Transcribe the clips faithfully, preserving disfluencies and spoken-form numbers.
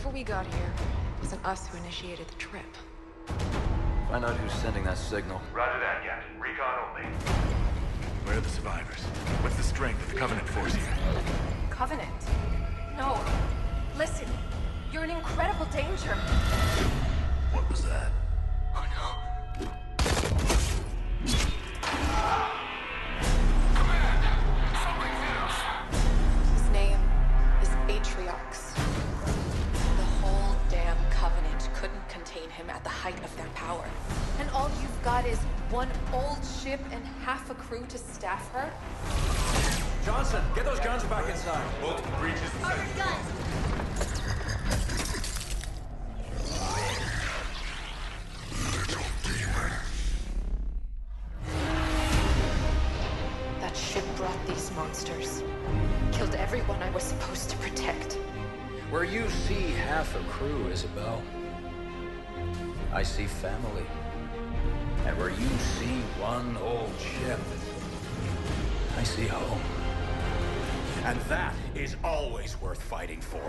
Whatever we got here, it wasn't us who initiated the trip. Find out who's sending that signal. Roger that, Captain. Recon only. Where are the survivors? What's the strength of the Covenant force here? Covenant? No. Listen, you're in incredible danger. What was that? Oh no. Command, something new. His name is Atriox. The whole damn Covenant couldn't contain him at the height of their power. And all you've got is one old ship and half a crew to staff her? Johnson, get those guns back inside. Multiple breaches. Other guns. Little demon. That ship brought these monsters. Killed everyone I was supposed to protect. Where you see half a crew, Isabel, I see family. And where you see one old ship, I see home. And that is always worth fighting for.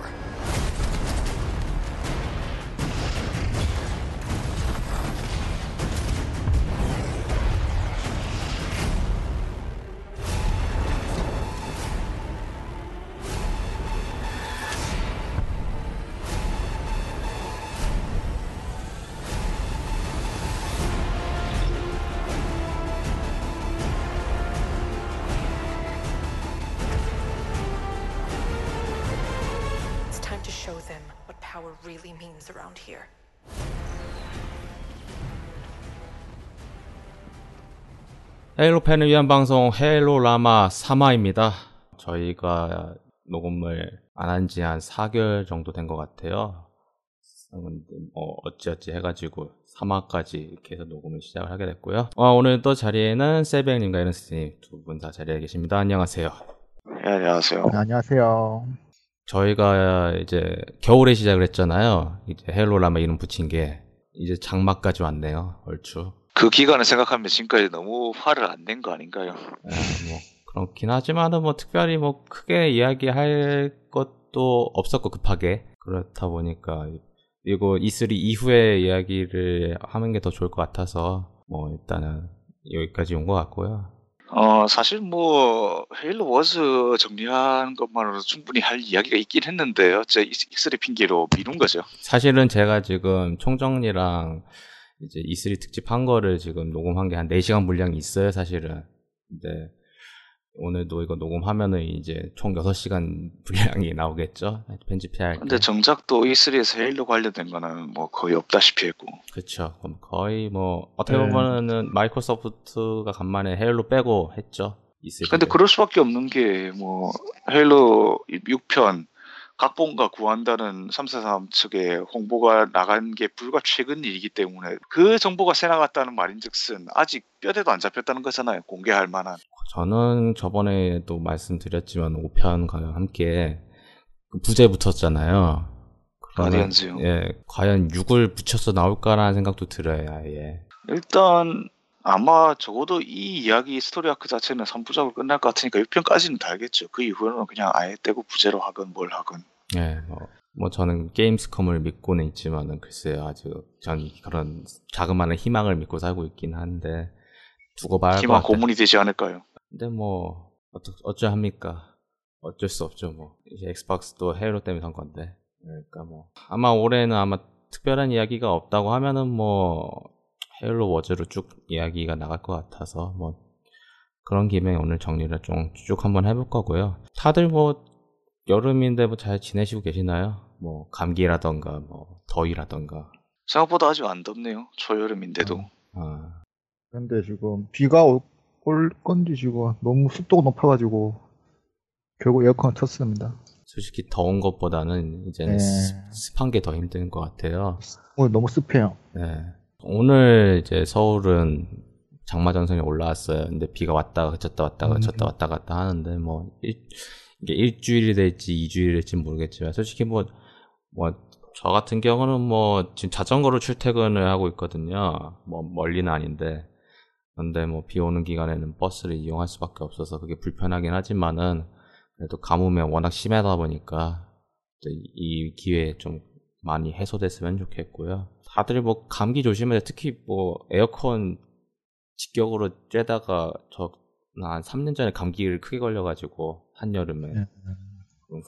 Show them what power really means around here. 헤일로 팬을 위한 방송 헤일로 라마 삼화입니다. 저희가 녹음을 안 한 지 한 사 개월 정도 된 것 같아요. 어, 어찌어찌 해가지고 삼화까지 이렇게 해서 녹음을 시작을 하게 됐고요. 어, 오늘 또 자리에는 세뱅님과 에른스님 두 분 다 자리에 계십니다. 안녕하세요. 네, 안녕하세요. 네, 안녕하세요. 저희가 이제 겨울에 시작을 했잖아요. 이제 헤일로라마 이름 붙인 게 이제 장마까지 왔네요. 얼추. 그 기간을 생각하면 지금까지 너무 화를 안 낸 거 아닌가요? 네, 뭐 그렇긴 하지만은 뭐 특별히 뭐 크게 이야기할 것도 없었고 급하게 그렇다 보니까 그리고 이 쓰리 이후에 이야기를 하는 게 더 좋을 것 같아서 뭐 일단은 여기까지 온 것 같고요. 어 사실 뭐 헤일로 워즈 정리한 것만으로도 충분히 할 이야기가 있긴 했는데요. 제 이쓰리 핑계로 미룬 거죠. 사실은 제가 지금 총정리랑 이제 이쓰리 특집 한 거를 지금 녹음한 게 한 네 시간 분량이 있어요, 사실은. 근데 오늘도 이거 녹음하면은 이제 총 여섯 시간 분량이 나오겠죠. 편집해야 할. 근데 정작 또 이쓰리에서 헤일로 관련된 거는 뭐 거의 없다시피 했고. 그렇죠. 그럼 거의 뭐 어떻게 보면은 네. 마이크로소프트가 간만에 헤일로 빼고 했죠. 이쓰리. 근데 그럴 수밖에 없는 게 뭐 헤일로 육 편 각본과 구한다는 삼사삼 측의 홍보가 나간 게 불과 최근 일이기 때문에 그 정보가 새 나갔다는 말인즉슨 아직 뼈대도 안 잡혔다는 거잖아요. 공개할 만한. 저는 저번에도 말씀드렸지만 오 편과 함께 부제 붙었잖아요. 가디언즈요. 예, 과연 육을 붙여서 나올까라는 생각도 들어요. 아예. 일단 아마 적어도 이 이야기 스토리 아크 자체는 삼 부작으로 끝날 것 같으니까 육 편까지는 달겠죠. 그 이후에는 그냥 아예 떼고 부제로 하건 뭘 하건. 예, 뭐, 뭐 저는 게임스컴을 믿고는 있지만은 글쎄요. 아직 전 그런 자그마한 희망을 믿고 살고 있긴 한데 두고 봐야 할 것 같아요. 희망 고문이 되지 않을까요? 근데 뭐 어쩌, 어쩌합니까? 어쩔 수 없죠. 뭐 이제 엑스박스도 헤일로 때문에 산 건데 그러니까 뭐 아마 올해는 아마 특별한 이야기가 없다고 하면은 뭐 헤일로 워즈로 쭉 이야기가 나갈 것 같아서 뭐 그런 김에 오늘 정리를 좀 쭉 한번 해볼 거고요. 다들 뭐 여름인데 뭐 잘 지내시고 계시나요? 뭐 감기라던가 뭐 더위라던가. 생각보다 아직 안 덥네요. 초여름인데도. 아, 아. 근데 지금 비가 올 올 건지 지금 너무 습도가 높아가지고 결국 에어컨을 켰습니다. 솔직히 더운 것보다는 이제는 네. 습, 습한 게 더 힘든 것 같아요. 오늘 너무 습해요. 네. 오늘 이제 서울은 장마 전선이 올라왔어요. 근데 비가 왔다가 그쳤다 왔다가 그쳤다 왔다 갔다 하는데 뭐 일, 이게 일주일이 될지 이주일이 될지 모르겠지만 솔직히 뭐 뭐 저 같은 경우는 뭐 지금 자전거로 출퇴근을 하고 있거든요. 뭐 멀리는 아닌데. 근데 뭐 비 오는 기간에는 버스를 이용할 수밖에 없어서 그게 불편하긴 하지만은 그래도 가뭄이 워낙 심하다 보니까 이 기회에 좀 많이 해소됐으면 좋겠고요. 다들 뭐 감기 조심해서, 특히 뭐 에어컨 직격으로 쬐다가 저 한 삼 년 전에 감기를 크게 걸려가지고 한여름에 네.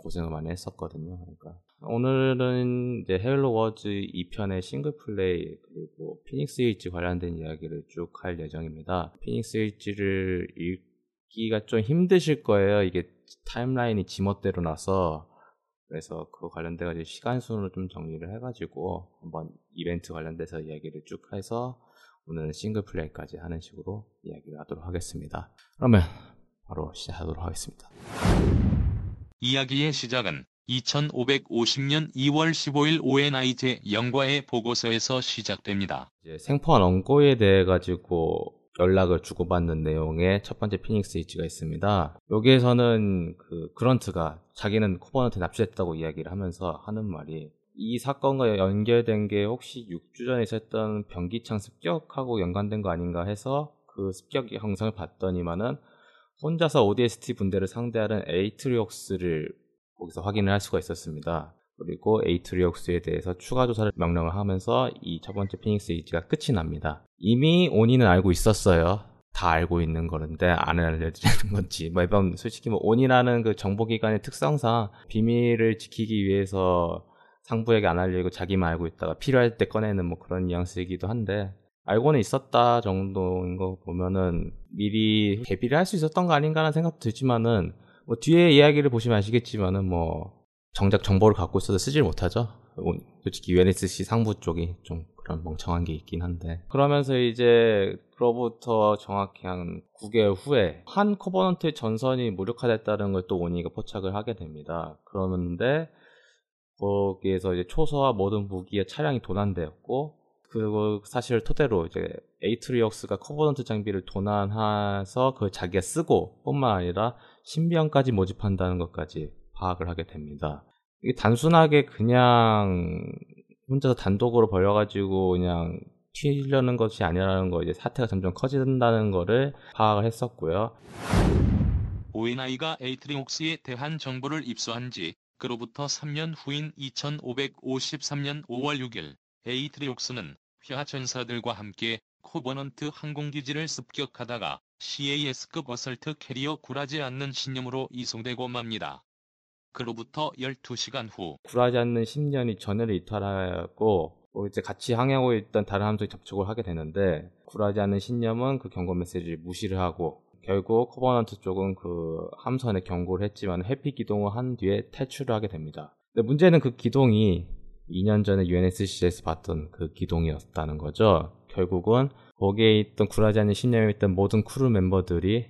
고생을 많이 했었거든요. 그러니까 오늘은 이제 헤일로 워즈 이 편의 싱글플레이 그리고 피닉스 일지 관련된 이야기를 쭉 할 예정입니다. 피닉스 일지를 읽기가 좀 힘드실 거예요. 이게 타임라인이 지멋대로 나서, 그래서 그거 관련돼가지고 시간순으로 좀 정리를 해가지고 한번 이벤트 관련돼서 이야기를 쭉 해서 오늘은 싱글플레이까지 하는 식으로 이야기를 하도록 하겠습니다. 그러면 바로 시작하도록 하겠습니다. 이야기의 시작은 이천오백오십 년 이월 십오 일 오엔아이제 영과의 보고서에서 시작됩니다. 이제 생포한 엉꼬이에 대해 가지고 연락을 주고받는 내용의 첫 번째 피닉스 일지가 있습니다. 여기에서는 그 그런트가 자기는 코버넌트에 납치됐다고 이야기를 하면서 하는 말이, 이 사건과 연결된 게 혹시 육 주 전에 있었던 변기창 습격하고 연관된 거 아닌가 해서 그 습격 영상을 봤더니만은 혼자서 오디에스티 분대를 상대하는 에이트리옥스를 거기서 확인을 할 수가 있었습니다. 그리고 에이트리옥스에 대해서 추가 조사를 명령을 하면서 이 첫 번째 피닉스 일지가 끝이 납니다. 이미 온이는 알고 있었어요. 다 알고 있는 거는데 안 알려드리는 건지, 매번 솔직히 뭐 온이라는 그 정보기관의 특성상 비밀을 지키기 위해서 상부에게 안 알리고 자기만 알고 있다가 필요할 때 꺼내는 뭐 그런 뉘앙스이기도 한데, 알고는 있었다 정도인 거 보면은 미리 대비를 할 수 있었던 거 아닌가 하는 생각도 들지만은, 뭐 뒤에 이야기를 보시면 아시겠지만은 뭐 정작 정보를 갖고 있어도 쓰질 못하죠. 솔직히 유엔에스씨 상부 쪽이 좀 그런 멍청한 게 있긴 한데, 그러면서 이제 그로부터 정확히 한 구 개월 후에 한 코버넌트의 전선이 무력화됐다는 걸 또 오니가 포착을 하게 됩니다. 그러는데 거기에서 이제 초소와 모든 무기와 차량이 도난되었고, 그 사실을 토대로 이제 에이트리옥스가 코버넌트 장비를 도난해서 그걸 자기가 쓰고 뿐만 아니라 신비형까지 모집한다는 것까지 파악을 하게 됩니다. 이게 단순하게 그냥 혼자서 단독으로 벌여가지고 그냥 튀려는 것이 아니라는 거, 이제 사태가 점점 커진다는 거를 파악을 했었고요. 오엔아이가 에이트리옥스에 대한 정보를 입수한 지 그로부터 삼 년 후인 이천오백오십삼 년 오월 육 일 에이트리옥스는 휘하 전사들과 함께 코버넌트 항공기지를 습격하다가 씨에이에스급 어설트 캐리어 굴하지 않는 신념으로 이송되고 맙니다. 그로부터 열두 시간 후 굴하지 않는 신념이 전열을 이탈하였고, 이제 같이 항해하고 있던 다른 함선이 접촉을 하게 되는데, 굴하지 않는 신념은 그 경고 메시지를 무시를 하고 결국 코버넌트 쪽은 그 함선에 경고를 했지만 회피 기동을 한 뒤에 탈출을 하게 됩니다. 근데 문제는 그 기동이 이 년 전에 유엔에스씨에서 봤던 그 기동이었다는 거죠. 결국은 거기에 있던 굴하지 않는 신념에 있던 모든 크루 멤버들이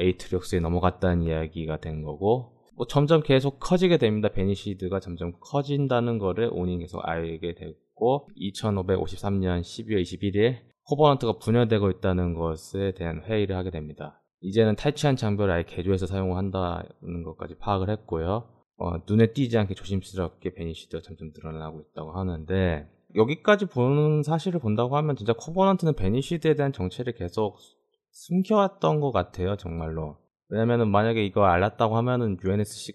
에이트리옥스에 넘어갔다는 이야기가 된 거고, 뭐 점점 계속 커지게 됩니다. 베니시드가 점점 커진다는 거를 온이 계속 알게 됐고, 이천오백오십삼 년 십이월 이십일 일 코버넌트가 분열되고 있다는 것에 대한 회의를 하게 됩니다. 이제는 탈취한 장비를 아예 개조해서 사용을 한다는 것까지 파악을 했고요. 어, 눈에 띄지 않게 조심스럽게 베니시드가 점점 늘어나고 있다고 하는데, 여기까지 보는 사실을 본다고 하면 진짜 코버넌트는 베니시드에 대한 정체를 계속 숨겨왔던 것 같아요, 정말로. 왜냐면은 만약에 이거 알았다고 하면은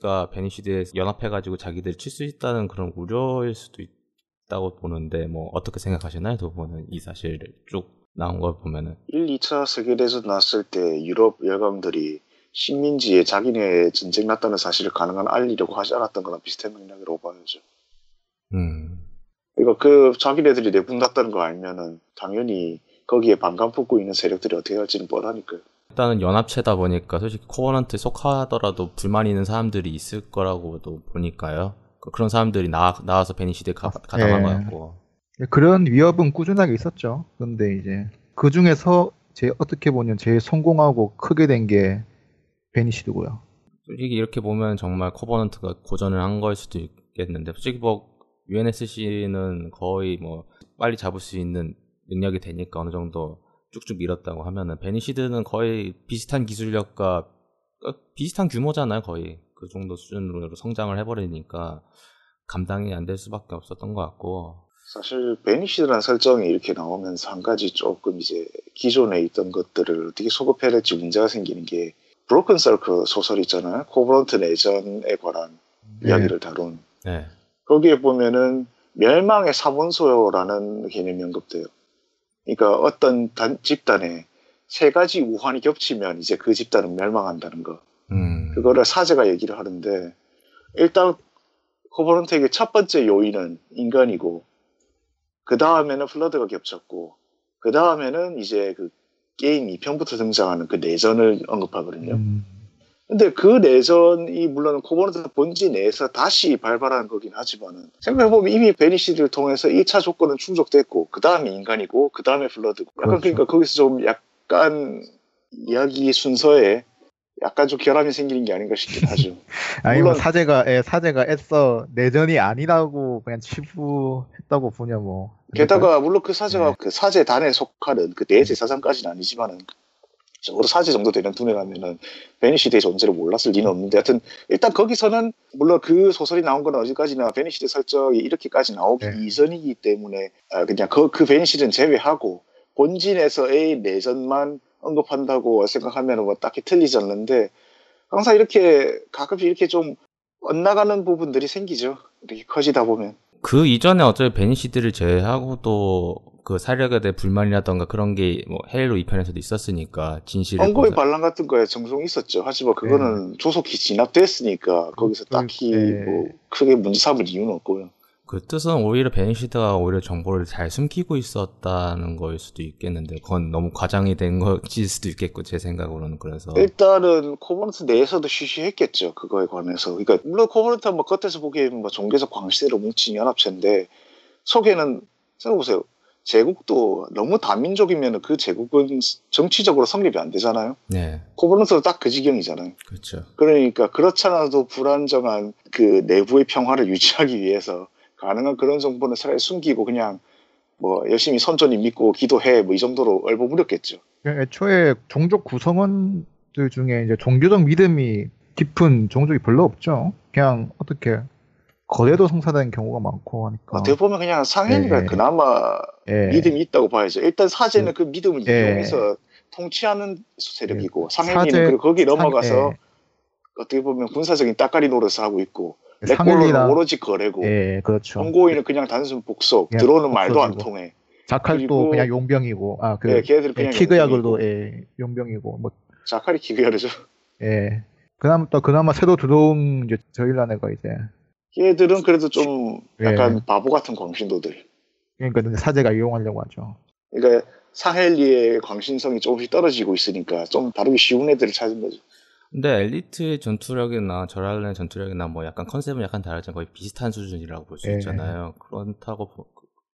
유엔에스씨가 베니시드에 연합해가지고 자기들 칠 수 있다는 그런 우려일 수도 있다고 보는데, 뭐 어떻게 생각하시나요? 두 분은 이 사실을 쭉 나온 걸 보면은. 일, 이 차 세계대전 났을 때 유럽 열강들이 식민지에 자기네 전쟁 났다는 사실을 가능한 알리려고 하지 않았던 거랑 비슷한 맥락이라고 봐야죠. 음. 그러니까 그 자기네들이 내분났다는 걸 알면은 당연히 거기에 반감 품고 있는 세력들이 어떻게 할지는 뻔하니까요. 일단은 연합체다 보니까 솔직히 코버넌트에 속하더라도 불만이 있는 사람들이 있을 거라고도 보니까요. 그런 사람들이 나, 나와서 베니시드에 가담한 것 같고. 그런 위협은 꾸준하게 있었죠. 그런데 이제 그 중에서 제 어떻게 보면 제일 성공하고 크게 된 게 베니시드고요. 솔직히 이렇게 보면 정말 코버넌트가 고전을 한 걸 수도 있겠는데, 솔직히 뭐 유엔에스씨는 거의 뭐 빨리 잡을 수 있는 능력이 되니까 어느 정도 쭉쭉 밀었다고 하면은, 베니시드는 거의 비슷한 기술력과 비슷한 규모잖아요. 거의 그 정도 수준으로 성장을 해버리니까 감당이 안 될 수밖에 없었던 것 같고, 사실 베니시드라는 설정이 이렇게 나오면서 한 가지 조금 이제 기존에 있던 것들을 어떻게 소급해야 될지 문제가 생기는 게, 브로큰 서클 소설 있잖아요. 코버넌트 내전에 관한 네. 이야기를 다룬 네. 거기에 보면은 멸망의 사본소라는 개념이 언급돼요. 그러니까 어떤 단, 집단에 세 가지 우환이 겹치면 이제 그 집단은 멸망한다는 거. 음. 그거를 사제가 얘기를 하는데, 일단 코버런텍의 첫 번째 요인은 인간이고, 그 다음에는 플러드가 겹쳤고, 그 다음에는 이제 그 게임 이 편부터 등장하는 그 내전을 언급하거든요. 음. 근데 그 내전이 물론 코버넌트 본지 내에서 다시 발발한 거긴 하지만, 생각해보면 이미 베니시드를 통해서 일 차 조건은 충족됐고, 그 다음에 인간이고, 그 다음에 블러드고. 약간 그렇죠. 그러니까 거기서 좀 약간 이야기 순서에 약간 좀 결함이 생기는 게 아닌가 싶긴 하죠. 아니, 뭐 사제가, 예, 사제가 애써 내전이 아니라고 그냥 치부했다고 보냐, 뭐. 게다가, 물론 그 사제가 네. 그 사제단에 속하는 그 내제사장까지는 아니지만은, 적어도 사제 정도 되는 두뇌라면은 베니시드의 존재를 몰랐을 리는 없는데, 하여튼, 일단 거기서는, 물론 그 소설이 나온 건 어디까지나 베니시드 설정이 이렇게까지 나오기 네. 이전이기 때문에, 아, 그냥 그, 그 베니시드는 제외하고, 본진에서의 내전만 언급한다고 생각하면 뭐 딱히 틀리지 않는데, 항상 이렇게 가끔씩 이렇게 좀 엇나가는 부분들이 생기죠. 이렇게 커지다 보면. 그 이전에 어차피 베니시드를 제외하고 또 그 사례가 대 불만이라던가 그런 게 뭐 헤일로 이 편에서도 있었으니까 진실의 언고의 보자. 반란 같은 거에 정성이 있었죠. 하지만 그거는 네. 조속히 진압됐으니까 거기서 딱히 네. 뭐 크게 문제 삼을 이유는 없고요. 그 뜻은 오히려 베니시드가 오히려 정보를 잘 숨기고 있었다는 거일 수도 있겠는데, 그건 너무 과장이 된 것일 수도 있겠고, 제 생각으로는. 그래서 일단은 코버넌트 내에서도 쉬쉬했겠죠, 그거에 관해서. 그러니까 물론 코버넌트는 뭐 겉에서 보기에는 뭐 종교적 광시대로 뭉친 연합체인데, 속에는 생각해보세요. 제국도 너무 다민족이면 그 제국은 정치적으로 성립이 안 되잖아요. 네. 코버넌트도 딱 그 지경이잖아요. 그렇죠. 그러니까 그렇잖아도 불안정한 그 내부의 평화를 유지하기 위해서 가능한 그런 정보는 차라리 숨기고 그냥 뭐 열심히 선조님 믿고 기도해 뭐 이 정도로 얼버무렸겠죠. 애초에 종족 구성원들 중에 이제 종교적 믿음이 깊은 종족이 별로 없죠. 그냥 어떻게 거래도 성사된 경우가 많고 하니까. 어떻게 보면 그냥 상인이가 예. 그나마 예. 믿음이 있다고 봐야죠. 일단 사제는 예. 그 믿음을 예. 이용해서 통치하는 세력이고, 예. 상인이는 그리고 거기 넘어가서 예. 어떻게 보면 군사적인 따까리 노릇을 하고 있고, 레코는 오로지 거래고, 예, 그렇죠. 원고인은 그냥 단순 복속, 그냥 들어오는 복속이고, 말도 안 통해. 자칼도 그냥 용병이고, 아, 그, 예, 걔들 그냥. 예, 키그야글도, 예, 용병이고, 뭐. 자칼이 키그야르죠. 예. 그나마 또, 그나마 새로 들어온 이제 저일라네가 이제. 걔들은 그래도 좀 약간 예. 바보 같은 광신도들. 그러니까 사제가 이용하려고 하죠. 그러니까 사헬리의 광신성이 조금씩 떨어지고 있으니까 좀 다루기 쉬운 애들을 찾은 거죠. 근데 엘리트의 전투력이나 저랄렌의 전투력이나 뭐 약간 컨셉은 약간 다르지만 거의 비슷한 수준이라고 볼 수 있잖아요. 그렇다고 보...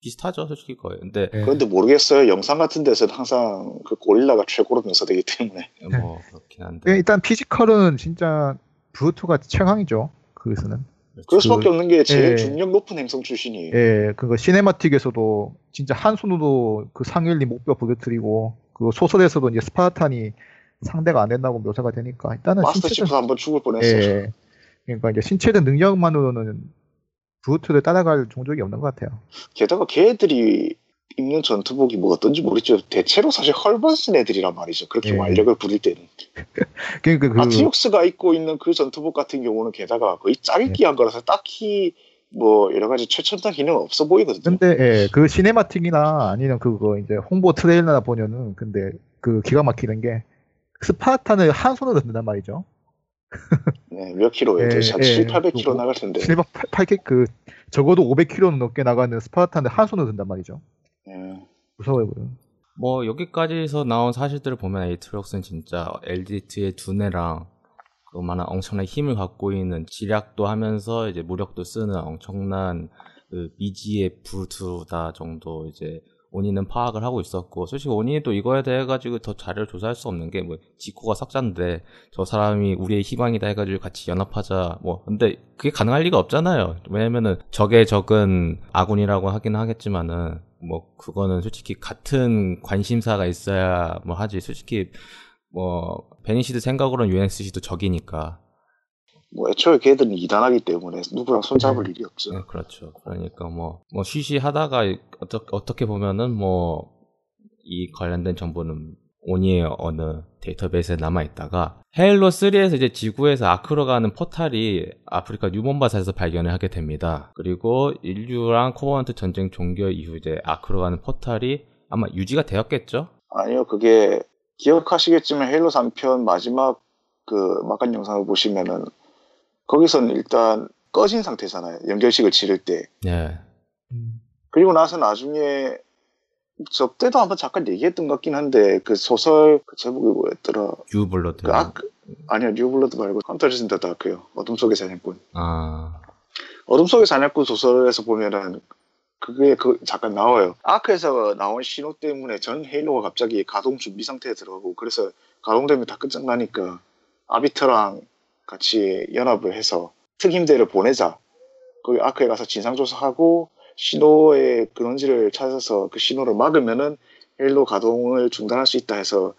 비슷하죠, 솔직히 거의. 근데 에. 그런데 모르겠어요. 영상 같은 데서는 항상 그 고릴라가 최고로 묘사되기 때문에 뭐 그렇긴 한데, 일단 피지컬은 진짜 브루트가 최강이죠. 거기서는 그럴 수밖에 그... 없는 게 제일 에. 중력 높은 행성 출신이에요. 예, 그거 시네마틱에서도 진짜 한 손으로 그 상일리 목뼈 부러뜨리고, 그 소설에서도 이제 스파르탄이 상대가 안 된다고 묘사가 되니까, 일단은 마스터 치프도 한번 죽을 뻔했어요. 예. 그러니까 이제 신체적 능력만으로는 브루트를 따라갈 종족이 없는 것 같아요. 게다가 걔들이 입는 전투복이 뭐 어떤지 모르죠. 대체로 사실 헐벗은 애들이란 말이죠. 그렇게 예. 완력을 부릴 때는. 그러니까 그... 아티옥스가 입고 있는 그 전투복 같은 경우는 게다가 거의 짜깁기한 예. 거라서 딱히 뭐 여러 가지 최첨단 기능은 없어 보이거든요. 근데 예, 그 시네마틱이나 아니면 그거 이제 홍보 트레일러나 보면은, 근데 그 기가 막히는 게, 스파르탄을 한 손으로 든단 말이죠. 네, 몇 킬로예요? 네, 한 칠, 팔백 킬로 나갈 텐데. 칠, 팔, 그 적어도 오백 킬로는 넘게 나가는 스파르탄을 한 손으로 든단 말이죠. 네. 무서워요, 그럼. 뭐 여기까지서 나온 사실들을 보면 에이트록스는 진짜 엘리트의 두뇌랑 그만한 엄청난 힘을 갖고 있는, 지략도 하면서 이제 무력도 쓰는 엄청난 그 미지의 브루트다 정도 이제. 온이는 파악을 하고 있었고, 솔직히 온이도 이거에 대해 가지고 더 자료를 조사할 수 없는 게, 뭐 지코가 석자인데 저 사람이 우리의 희망이다 해가지고 같이 연합하자 뭐, 근데 그게 가능할 리가 없잖아요. 왜냐면은 적의 적은 아군이라고 하긴 하겠지만은 뭐 그거는 솔직히 같은 관심사가 있어야 뭐 하지. 솔직히 뭐 베니시드 생각으로는 유엔에스씨도 적이니까. 뭐 애초에 걔들은 이단하기 때문에 누구랑 손잡을 네. 일이 없죠. 네, 그렇죠. 그러니까 뭐, 뭐 쉬쉬하다가 어떻게 어떻게 보면은 뭐 이 관련된 정보는 온이에어 어느 데이터베이스에 남아있다가 헤일로 쓰리에서 이제 지구에서 아크로 가는 포탈이 아프리카 뉴몬바사에서 발견을 하게 됩니다. 그리고 인류랑 코버넌트 전쟁 종결 이후 이제 아크로 가는 포탈이 아마 유지가 되었겠죠? 아니요, 그게 기억하시겠지만 헤일로 삼 편 마지막 그 막간 영상을 보시면은 거기서는 일단 꺼진 상태잖아요. 연결식을 지를 때. 네. 그리고 나서 나중에 저 때도 한번 잠깐 얘기했던 것 같긴 한데 그 소설 그 제목이 뭐였더라? 뉴블러드. 그 아크, 아니요, 뉴블러드 말고 헌터즈 인 더 다크요. 어둠 속의 사냥꾼. 아. 어둠 속의 사냥꾼 소설에서 보면은 그게 그 잠깐 나와요. 아크에서 나온 신호 때문에 전 헤일로가 갑자기 가동 준비 상태에 들어가고, 그래서 가동되면 다 끝장나니까 아비터랑 같이 연합을 해서 특임대를 보내자. 거기 아크에 가서 진상조사하고 신호의 근원지를 찾아서 그 신호를 막으면은 헤일로 가동을 중단할 수 있다 해서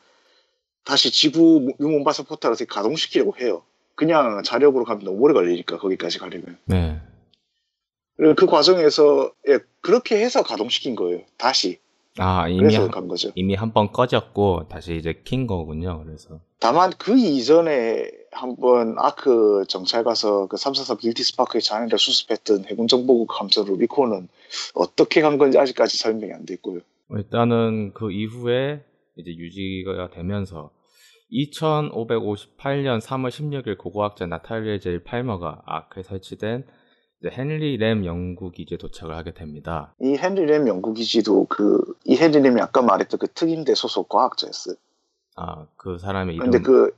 다시 지구 유몬바사 포탈을 가동시키려고 해요. 그냥 자력으로 가면 너무 오래 걸리니까, 거기까지 가려면. 네. 그 과정에서, 예, 그렇게 해서 가동시킨 거예요. 다시. 아, 이미 그래서 한, 간 거죠. 이미 한 번 꺼졌고 다시 이제 킨 거군요. 그래서. 다만 그 이전에 한번 아크 정찰 가서 그 삼사사 빌티 스파크의 잔해를 수습했던 해군 정보국 함선 루비콘은 어떻게 간 건지 아직까지 설명이 안 됐고요. 일단은 그 이후에 이제 유지가 되면서 이천오백오십팔년 삼월 십육일 고고학자 나탈리엘 제이 팔머가 아크에 설치된 헨리 램 연구기지에 도착을 하게 됩니다. 이 헨리 램 연구기지도 그 이 헨리 램이 아까 말했던 그 특임대 소속 과학자였어요. 아, 그 사람의 이름. 근데 그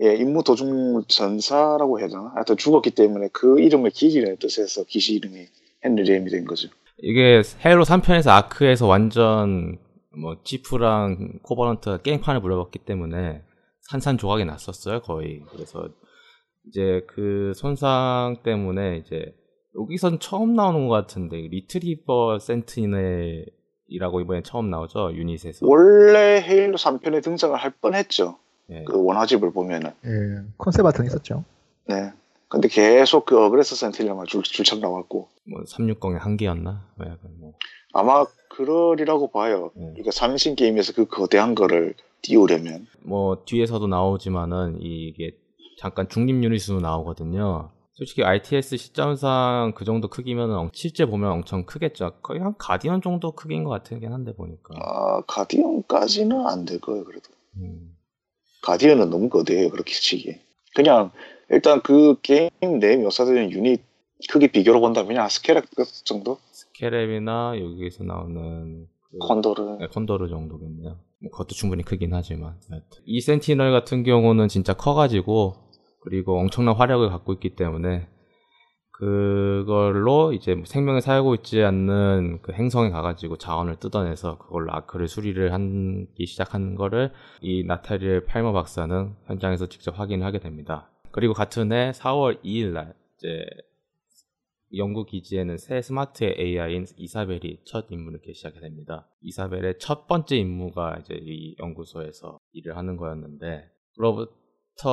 예, 임무 도중 전사라고 해야 되나? 하여튼 죽었기 때문에 그 이름을 기지라는 뜻에서 기지 이름이 헨리 램이 된 거죠. 이게 헤일로 삼 편에서 아크에서 완전 뭐 지프랑 코버넌트가 깽판을 물려봤기 때문에 산산조각이 났었어요, 거의. 그래서 이제 그 손상 때문에 이제 여기선 처음 나오는 것 같은데 리트리버 센티넬이라고 이번에 처음 나오죠, 유닛에서. 원래 헤일로 삼 편에 등장을 할 뻔했죠. 네. 그 원화집을 보면은. 예. 네. 컨셉 아트는 있었죠. 네. 근데 계속 그 어그레스 센티넬만 줄 줄참 나왔고. 뭐 삼백육십의 한계였나? 뭐 약간 뭐. 아마 그러리라고 봐요. 네. 그러니까 삼 인칭 게임에서 그 거대한 거를 띄우려면. 뭐 뒤에서도 나오지만은 이게 잠깐 중립 유닛으로 나오거든요. 솔직히 아이티에스 시점상 그 정도 크기면 실제 보면 엄청 크겠죠. 거의 한 가디언 정도 크기인 것 같긴 한데 보니까. 아, 가디언까지는 안 될 거예요, 그래도. 음. 가디언은 너무 거대해요, 그렇게 치기. 그냥 일단 그 게임 내 묘사되는 유닛 크기 비교로 본다면 그냥 스케랩 정도? 스케랩이나 여기에서 나오는 그 콘도르. 네, 콘도르 정도겠네요. 뭐 그것도 충분히 크긴 하지만. 이 센티널 같은 경우는 진짜 커가지고, 그리고 엄청난 화력을 갖고 있기 때문에 그걸로 이제 생명에 살고 있지 않는 그 행성에 가가지고 자원을 뜯어내서 그걸로 아크를 수리를 하기 시작한 거를 이 나탈리엘 팔머 박사는 현장에서 직접 확인을 하게 됩니다. 그리고 같은 해 사월 이일날 이제 연구기지에는 새 스마트의 에이아이인 이사벨이 첫 임무를 개시하게 됩니다. 이사벨의 첫 번째 임무가 이제 이 연구소에서 일을 하는 거였는데, 로봇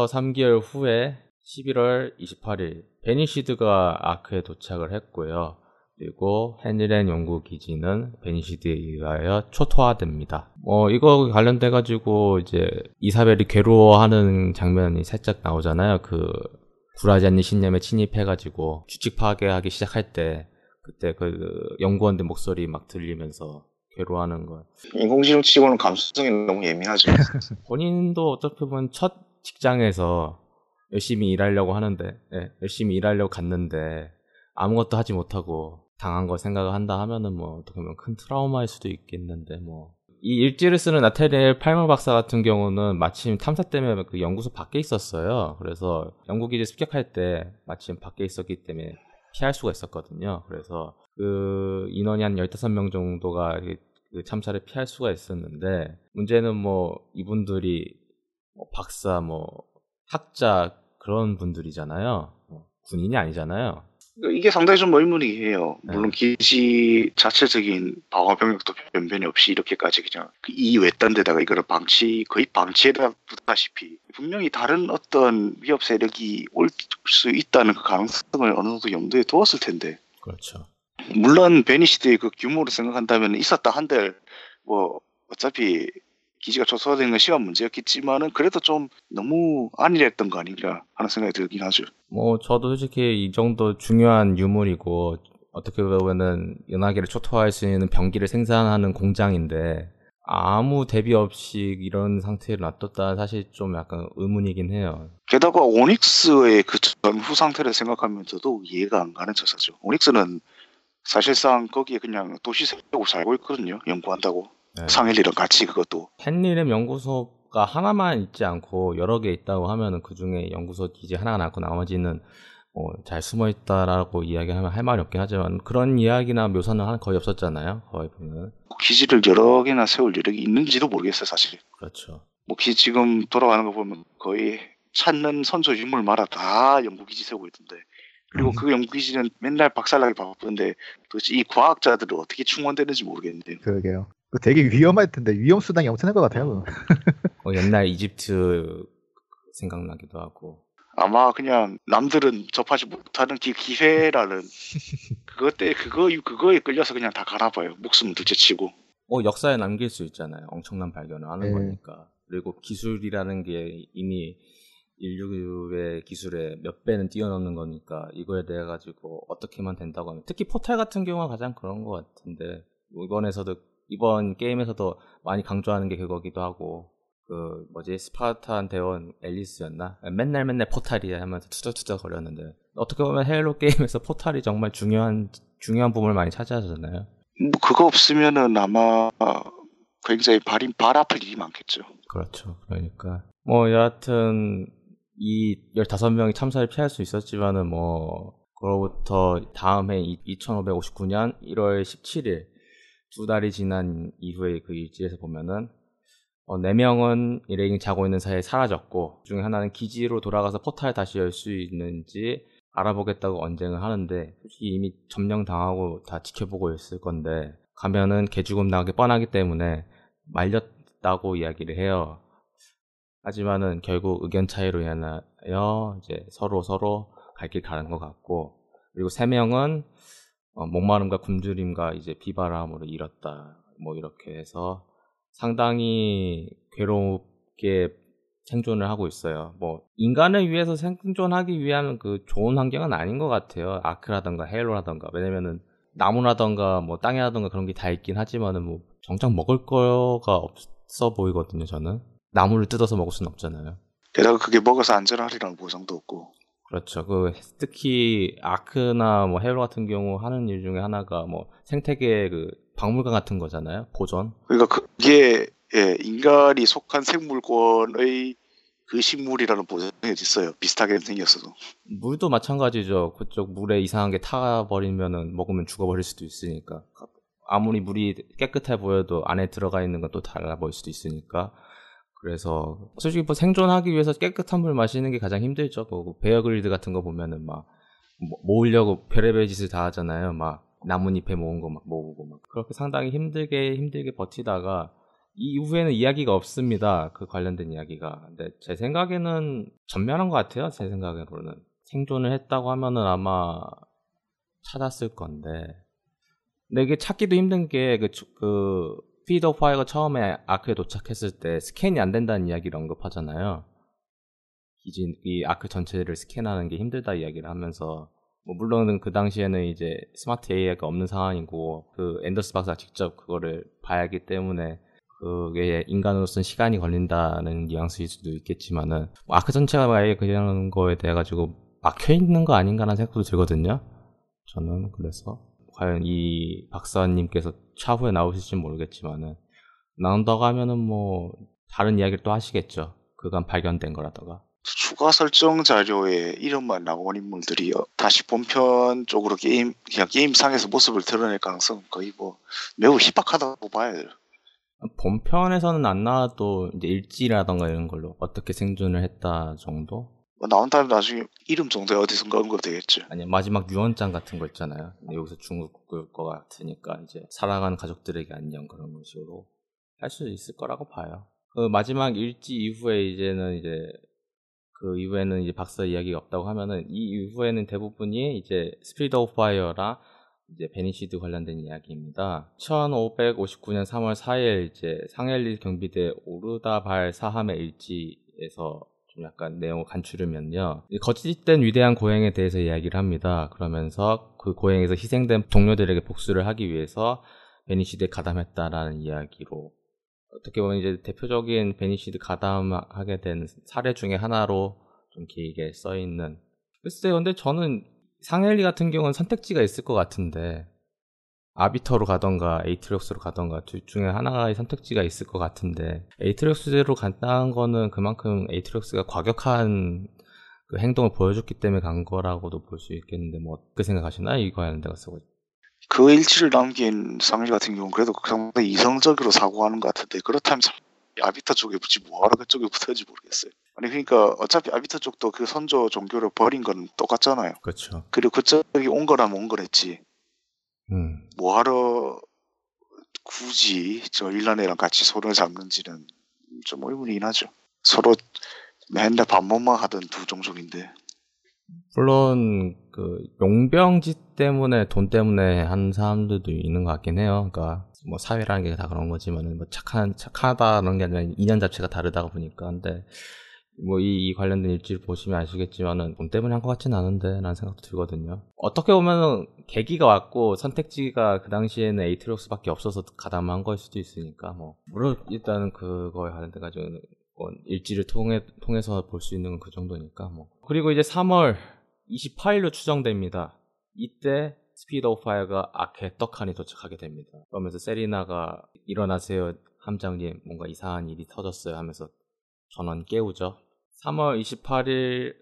삼 개월 후에 십일월 이십팔일 베니시드가 아크에 도착을 했고요. 그리고 헨리랜 연구기지는 베니시드에 의하여 초토화됩니다. 뭐 이거 관련돼가지고 이제 이사벨이 괴로워하는 장면이 살짝 나오잖아요. 그 굴하지 않는 신념에 침입해가지고 규칙 파괴하기 시작할 때 그때 그 연구원들 목소리 막 들리면서 괴로워하는 거. 인공지능 치고는 감수성이 너무 예민하죠. 본인도 어떻게 보면 첫 직장에서 열심히 일하려고 하는데, 예, 열심히 일하려고 갔는데 아무것도 하지 못하고 당한 걸 생각을 한다 하면은 뭐 어떻게 보면 큰 트라우마일 수도 있겠는데, 뭐 이 일지를 쓰는 나탈리엘 팔머 박사 같은 경우는 마침 탐사 때문에 그 연구소 밖에 있었어요. 그래서 연구기지 습격할 때 마침 밖에 있었기 때문에 피할 수가 있었거든요. 그래서 그 인원이 한 열다섯 명 정도가 그 참사를 피할 수가 있었는데, 문제는 뭐 이분들이 뭐 박사, 뭐 학자 그런 분들이잖아요. 뭐 군인이 아니잖아요. 이게 상당히 좀 의문이에요. 네. 물론 기지 자체적인 방어 병력도 변변히 없이 이렇게까지 그냥 이 외딴 데다가 이거를 방치, 거의 방치에다 두다시피 분명히 다른 어떤 위협 세력이 올 수 있다는 그 가능성을 어느 정도 염두에 두었을 텐데. 그렇죠. 물론 베니시드의 그 규모를 생각한다면 있었다 한들 뭐 어차피 기지가 조사되는 건 시간 문제였겠지만은 그래도 좀 너무 안일했던 거 아닌가 하는 생각이 들긴 하죠. 뭐 저도 솔직히 이 정도 중요한 유물이고 어떻게 보면은 연하계를 초토화할 수 있는 병기를 생산하는 공장인데 아무 대비 없이 이런 상태를 놔뒀다 사실 좀 약간 의문이긴 해요. 게다가 오닉스의 그 전후 상태를 생각하면 저도 이해가 안 가는 처사죠. 오닉스는 사실상 거기에 그냥 도시 세우고 살고 있거든요. 연구한다고. 네. 상일이랑 같이 그것도. 헨리램 연구소가 하나만 있지 않고 여러 개 있다고 하면은 그 중에 연구소 기지 하나가 남고 나머지는 어, 잘 숨어있다라고 이야기하면 할 말이 없긴 하지만 그런 이야기나 묘사는 거의 없었잖아요. 거의 보면 기지를 여러 개나 세울 여력이 있는지도 모르겠어요 사실. 그렇죠. 뭐 기, 지금 돌아가는 거 보면 거의 찾는 선조 유물마다 다 연구기지 세우고 있던데 그리고 음. 그 연구기지는 맨날 박살나게 바쁘는데 도대체 이 과학자들을 어떻게 충원되는지 모르겠는데요. 그러게요. 되게 위험할 텐데 위험수당이 엄청난 것 같아요. 어, 옛날 이집트 생각나기도 하고 아마 그냥 남들은 접하지 못하는 기, 기회라는 그것 때 그거 그거에 끌려서 그냥 다 가나봐요. 목숨 둘째치고. 어 역사에 남길 수 있잖아요. 엄청난 발견을 하는 네. 거니까. 그리고 기술이라는 게 이미 인류의 기술에 몇 배는 뛰어넘는 거니까 이거에 대해 가지고 어떻게만 된다고 하면 특히 포탈 같은 경우가 가장 그런 것 같은데 이번에서도 이번 게임에서도 많이 강조하는 게 그거기도 하고. 그 뭐지 스파르탄 대원 앨리스였나 맨날 맨날 포탈이야 하면서 투덜투덜 거렸는데 어떻게 보면 헤일로 게임에서 포탈이 정말 중요한 중요한 부분을 많이 차지하잖아요. 뭐 그거 없으면은 아마 굉장히 발인 발 아플 일이 많겠죠. 그렇죠. 그러니까 뭐 여하튼 이 열다섯 명이 참사를 피할 수 있었지만은 뭐 그로부터 다음 해 이천오백오십구 년 일월 십칠일 두 달이 지난 이후의 그 일지에서 보면은. 어, 네 명은 일행이 자고 있는 사이에 사라졌고 그 중에 하나는 기지로 돌아가서 포탈 다시 열 수 있는지 알아보겠다고 언쟁을 하는데 솔직히 이미 점령당하고 다 지켜보고 있을 건데 가면은 개죽음 나게 뻔하기 때문에 말렸다고 이야기를 해요. 하지만은 결국 의견 차이로 인하여 이제 서로 서로 갈 길 가는 것 같고 그리고 세 명은 어, 목마름과 굶주림과 이제 비바람으로 잃었다 뭐 이렇게 해서 상당히 괴롭게 생존을 하고 있어요. 뭐 인간을 위해서 생존하기 위한 그 좋은 환경은 아닌 것 같아요. 아크라던가 헤일로라던가 왜냐면은 나무라던가 뭐 땅이라던가 그런 게 다 있긴 하지만은 뭐 정작 먹을 거가 없어 보이거든요. 저는 나무를 뜯어서 먹을 수는 없잖아요. 게다가 그게 먹어서 안전하리라는 보장도 없고. 그렇죠. 그 특히 아크나 뭐 헤일로 같은 경우 하는 일 중에 하나가 뭐 생태계 그 박물관 같은 거잖아요. 보존. 그러니까 그게 예, 인간이 속한 생물권의 그 식물이라는 보존이 있어요. 비슷하게 생겼어도. 물도 마찬가지죠. 그쪽 물에 이상한 게 타버리면은 먹으면 죽어버릴 수도 있으니까. 아무리 물이 깨끗해 보여도 안에 들어가 있는 건 또 달라 보일 수도 있으니까. 그래서 솔직히 뭐 생존하기 위해서 깨끗한 물 마시는 게 가장 힘들죠. 그 베어 그릴드 같은 거 보면은 막 모으려고 별의별 짓을 다 하잖아요. 막. 나뭇잎에 모은 거 막 모으고 막 그렇게 상당히 힘들게 힘들게 버티다가 이 이후에는 이야기가 없습니다. 그 관련된 이야기가. 근데 제 생각에는 전멸한 것 같아요. 제 생각으로는 생존을 했다고 하면은 아마 찾았을 건데 근데 이게 찾기도 힘든 게 그 그 피드 오브 파이어가 처음에 아크에 도착했을 때 스캔이 안 된다는 이야기를 언급하잖아요. 기지 이 아크 전체를 스캔하는 게 힘들다 이야기를 하면서. 뭐 물론 그 당시에는 이제 스마트 에이아이가 없는 상황이고 그 앤더스 박사가 직접 그거를 봐야 하기 때문에 그게 인간으로서는 시간이 걸린다는 뉘앙스일 수도 있겠지만은 뭐 아크 전체가 아예 그런 거에 대해 가지고 막혀 있는 거 아닌가라는 생각도 들거든요. 저는 그래서 과연 이 박사님께서 차후에 나오실지 모르겠지만은 나온다고 하면은 뭐 다른 이야기를 또 하시겠죠. 그간 발견된 거라다가. 추가 설정 자료에 이름만 나온 인물들이 다시 본편 쪽으로 게임, 그냥 게임상에서 모습을 드러낼 가능성은 거의 뭐, 매우 희박하다고 봐야 돼요. 본편에서는 안 나와도 이제 일지라던가 이런 걸로 어떻게 생존을 했다 정도? 뭐 나온 다음에 나중에 이름 정도에 어디선가 언급 되겠지. 아니, 마지막 유언장 같은 거 있잖아요. 여기서 중국일 것 같으니까 이제 사랑하는 가족들에게 안녕 그런 식으로 할 수 있을 거라고 봐요. 그 마지막 일지 이후에 이제는 이제 그 이후에는 이제 박사 이야기가 없다고 하면은 이 이후에는 대부분이 이제 스피릿 오브 파이어랑 이제 베니시드 관련된 이야기입니다. 천오백오십구년 삼월 사일 이제 상헬리 경비대 오르다발 사함의 일지에서 좀 약간 내용을 간추르면요, 거짓된 위대한 고행에 대해서 이야기를 합니다. 그러면서 그 고행에서 희생된 동료들에게 복수를 하기 위해서 베니시드에 가담했다라는 이야기로, 어떻게 보면 이제 대표적인 베니시드 가담하게 된 사례 중에 하나로 좀 길게 써 있는. 글쎄, 근데 저는 상헬리 같은 경우는 선택지가 있을 것 같은데, 아비터로 가던가 에이트록스로 가던가 둘 중에 하나의 선택지가 있을 것 같은데, 에이트록스로 간다는 거는 그만큼 에이트록스가 과격한 그 행동을 보여줬기 때문에 간 거라고도 볼 수 있겠는데, 뭐 어떻게 생각하시나요? 이거에 대한 데가 쓰고. 그 일지를 남긴 상일 같은 경우는 그래도 상당히 이성적으로 사고하는 것 같은데, 그렇다면 아비타 쪽에 붙지 뭐하러 그쪽에 붙어야지 모르겠어요. 아니 그러니까 어차피 아비타 쪽도 그 선조 종교를 버린 건 똑같잖아요. 그렇죠. 그리고 그쪽이 온 거라면 온 거랬지. 음. 뭐하러 굳이 저 일란애랑 같이 손을 잡는지는 좀 의문이긴 하죠. 서로 맨날 반목만 하던 두 종족인데. 물론 그 용병지 때문에, 돈 때문에 한 사람들도 있는 것 같긴 해요. 그러니까 뭐 사회라는 게 다 그런 거지만 뭐 착한 착하다는 게 아니라 인연 자체가 다르다 보니까. 근데 뭐 이 이 관련된 일지를 보시면 아시겠지만은 돈 때문에 한 것 같지는 않은데라는 생각도 들거든요. 어떻게 보면은 계기가 왔고 선택지가 그 당시에는 에이트록스밖에 없어서 가담한 걸 수도 있으니까, 뭐 물론 일단은 그거에 관련돼가지고 일지를 통해 통해서 볼 수 있는 건 그 정도니까 뭐. 그리고 이제 삼월 이십팔일로 추정됩니다. 이때 스피드 오브 파이어가 아케 떡하니 도착하게 됩니다. 그러면서 세리나가 일어나세요 함장님, 뭔가 이상한 일이 터졌어요 하면서 전원 깨우죠. 삼월 이십팔일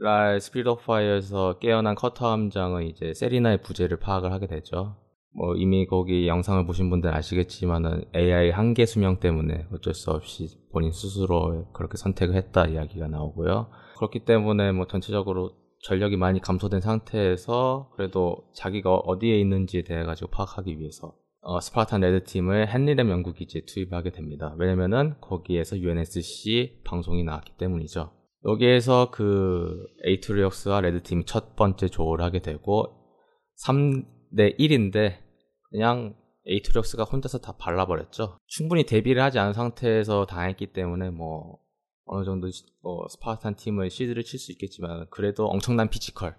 날 스피드 오브 파이어에서 깨어난 커터 함장은 이제 세리나의 부재를 파악을 하게 되죠. 뭐 이미 거기 영상을 보신 분들은 아시겠지만은 에이아이 한계 수명 때문에 어쩔 수 없이 본인 스스로 그렇게 선택을 했다 이야기가 나오고요. 그렇기 때문에 뭐 전체적으로 전력이 많이 감소된 상태에서 그래도 자기가 어디에 있는지에 대해 가지고 파악하기 위해서 어, 스파르탄 레드팀을 헨리렘 연구기지에 투입하게 됩니다. 왜냐면은 거기에서 유엔에스씨 방송이 나왔기 때문이죠. 여기에서 그 에이트리옥스와 레드팀이 첫 번째 조우를 하게 되고 삼 대 일인데 그냥 에이트리옥스가 혼자서 다 발라버렸죠. 충분히 대비를 하지 않은 상태에서 당했기 때문에 뭐 어느 정도 어, 스파르탄 팀을 시드를 칠 수 있겠지만 그래도 엄청난 피지컬.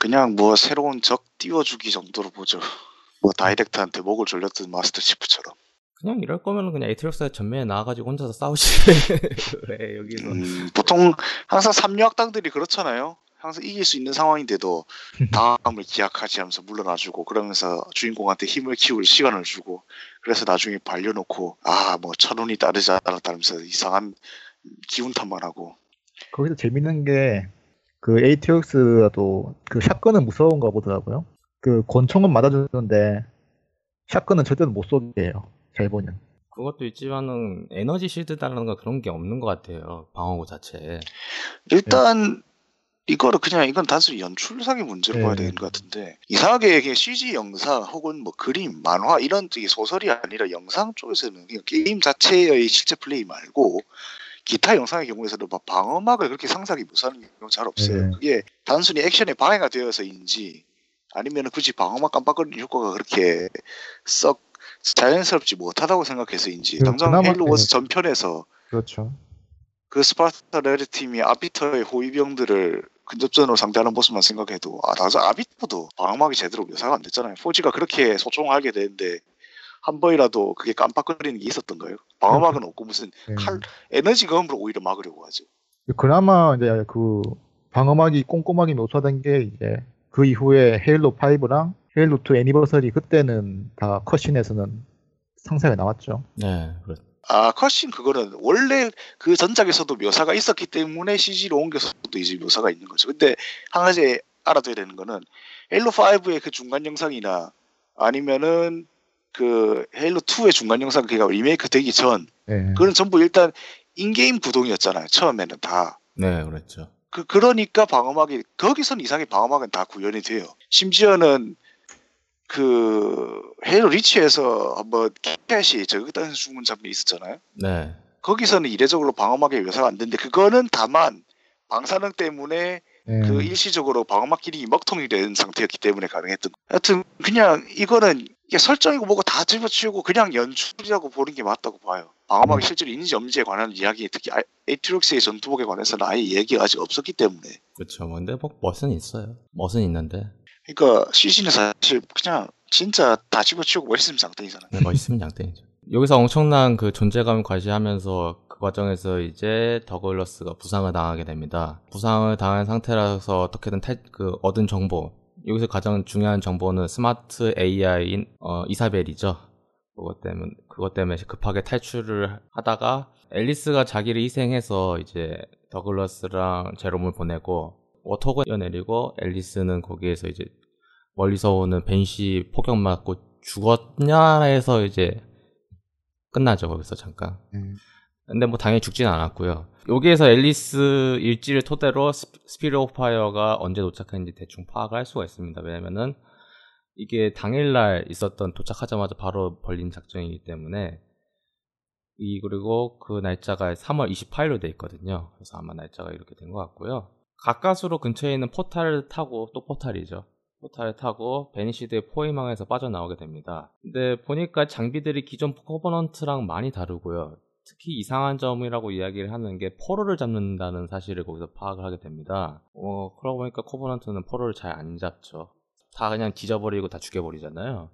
그냥 뭐 새로운 적 띄워주기 정도로 보죠. 뭐 다이렉트한테 목을 졸렸던 마스터 치프처럼. 그냥 이럴 거면 그냥 에이트리옥스가 전면에 나와가지고 혼자서 싸우지. 왜 여기서? 음, 보통 항상 삼류학당들이 그렇잖아요. 항상 이길 수 있는 상황인데도 다음을 기약하지 하면서 물러나주고, 그러면서 주인공한테 힘을 키울 시간을 주고, 그래서 나중에 발려놓고 아 뭐 천운이 따르지 않았다면서 이상한 기운 탓만 하고. 거기서 재밌는 게 그 에이트리옥스도 그 샷건은 무서운가 보더라고요. 그 권총은 맞아주는데 샷건은 절대로 못 쏘게 해요. 잘 보면. 그것도 있지만은 에너지 실드라든가 그런 게 없는 것 같아요. 방어구 자체에. 일단 네. 이거를 그냥 이건 단순히 연출상의 문제로 네. 봐야 되는 것 같은데, 이상하게 그냥 씨지 영상 혹은 뭐 그림, 만화 이런 소설이 아니라 영상 쪽에서는 그냥 게임 자체의 실제 플레이 말고 기타 영상의 경우에서도 막 방어막을 그렇게 상상이 못하는 경우 잘 없어요. 네. 그게 단순히 액션에 방해가 되어서인지 아니면 굳이 방어막 깜빡거리는 효과가 그렇게 썩 자연스럽지 못하다고 생각해서인지. 그, 당장 헤일로 워즈 전편에서 그렇죠. 그 스파르타 레드팀이 아비터의 호위병들을 근접전으로 상대하는 모습만 생각해도 아, 당장 아비터도 방어막이 제대로 묘사가 안 됐잖아요. 포지가 그렇게 소총하게 되는데 한 번이라도 그게 깜빡거리는 게 있었던가요? 방어막은 없고 무슨 칼, 네. 에너지 검으로 오히려 막으려고 하죠. 그나마 이제 그 방어막이 꼼꼼하게 묘사된 게 이제 그 이후에 헤일로 파이브랑 헤일로 투 애니버서리, 그때는 다 컷신에서는 상세하게 나왔죠. 네, 그렇죠. 아, 컷신 그거는 원래 그 전작에서도 묘사가 있었기 때문에 씨지로 옮겨서도 이제 묘사가 있는 거죠. 근데 한 가지 알아둬야 되는 거는 헤일로 파이브의 그 중간 영상이나 아니면은 그 헤일로 투의 중간 영상, 그게 리메이크 되기 전 네. 그건 전부 일단 인게임 구동이었잖아요. 처음에는 다. 네, 그렇죠. 그 그러니까 방어막이 거기선 이상의 방어막은 다 구현이 돼요. 심지어는 그 헤일로 리치에서 한번 캣이 저격당해서 죽은 장면이 있었잖아요. 네. 거기서는 이례적으로 방어막이 묘사가 안 되는데, 그거는 다만 방사능 때문에 음. 그 일시적으로 방어막끼리 먹통이 된 상태였기 때문에 가능했던. 하여튼 그냥 이거는 설정이고 뭐고 다 집어치우고 그냥 연출이라고 보는 게 맞다고 봐요. 방어막이 실제로 있는지 없는지에 관한 이야기, 특히 에이트록스의 전투복에 관해서는 아예 얘기가 아직 없었기 때문에. 그렇죠. 근데 뭐 멋은 있어요. 멋은 있는데. 그러니까 시즌은 사실 그냥 진짜 다 집어치우고 멋있으면 장땡이잖아요. 네, 멋있으면 장땡이죠. 여기서 엄청난 그 존재감을 과시하면서 그 과정에서 이제 더글러스가 부상을 당하게 됩니다. 부상을 당한 상태라서 어떻게든 탈, 그 얻은 정보, 여기서 가장 중요한 정보는 스마트 에이아이인 어, 이사벨이죠. 그것 때문에 그것 때문에 급하게 탈출을 하다가 앨리스가 자기를 희생해서 이제 더글러스랑 제롬을 보내고 워터건을 내리고 앨리스는 거기에서 이제 멀리서 오는 벤시 폭격 맞고 죽었냐 해서 이제 끝나죠. 거기서 잠깐. 음. 근데 뭐 당연히 죽진 않았고요. 여기에서 앨리스 일지를 토대로 스피릿 오브 파이어가 언제 도착했는지 대충 파악을 할 수가 있습니다. 왜냐면은 이게 당일날 있었던, 도착하자마자 바로 벌린 작전이기 때문에, 이 그리고 그 날짜가 삼월 이십팔일로 돼 있거든요. 그래서 아마 날짜가 이렇게 된 것 같고요. 가까스로 근처에 있는 포탈을 타고, 또 포탈이죠. 포탈을 타고 베니시드의 포위망에서 빠져나오게 됩니다. 근데 보니까 장비들이 기존 커버넌트랑 많이 다르고요. 특히 이상한 점이라고 이야기를 하는 게 포로를 잡는다는 사실을 거기서 파악을 하게 됩니다. 어, 그러고 보니까 코버넌트는 포로를 잘 안 잡죠. 다 그냥 뒤져버리고 다 죽여버리잖아요.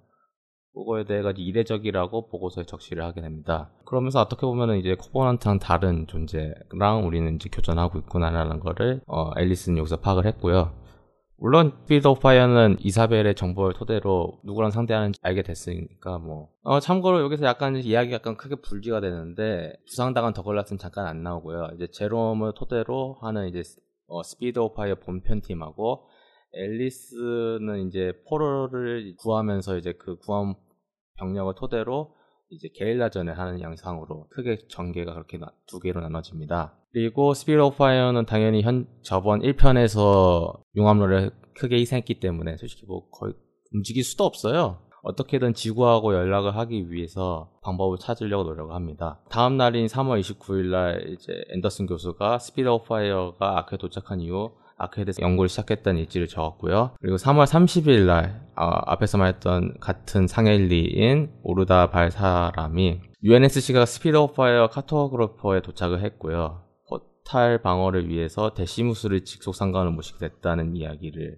그거에 대해서 이례적이라고 보고서에 적시를 하게 됩니다. 그러면서 어떻게 보면은 이제 코버넌트랑 다른 존재랑 우리는 이제 교전하고 있구나라는 거를 어, 앨리스는 여기서 파악을 했고요. 물론 스피릿 오브 파이어는 이사벨의 정보를 토대로 누구랑 상대하는지 알게 됐으니까 뭐. 어, 참고로 여기서 약간 이야기가 약간 크게 분리가 되는데, 부상당한 더글라스는 잠깐 안 나오고요. 이제 제롬을 토대로 하는 이제 어, 스피릿 오브 파이어 본편 팀하고 앨리스는 이제 포로를 구하면서 이제 그 구함 병력을 토대로 이제 게릴라전을 하는 양상으로 크게 전개가 그렇게 나, 두 개로 나눠집니다. 그리고 스피릿 오브 파이어는 당연히 현, 저번 일 편에서 융합로를 크게 희생했기 때문에 솔직히 뭐 거의 움직일 수도 없어요. 어떻게든 지구하고 연락을 하기 위해서 방법을 찾으려고 노력을 합니다. 다음 날인 삼월 이십구일날 이제 앤더슨 교수가 스피릿 오브 파이어가 아크에 도착한 이후 아크에 대해서 연구를 시작했다는 일지를 적었고요. 그리고 삼월 삼십일날 어, 앞에서 말했던 같은 상해일리인 오르다 발사람이 유엔에스씨가 스피릿 오브 파이어 카토그로퍼에 도착을 했고요. 포탈 방어를 위해서 데시무스를 직속 상관을 모시겠다는 이야기를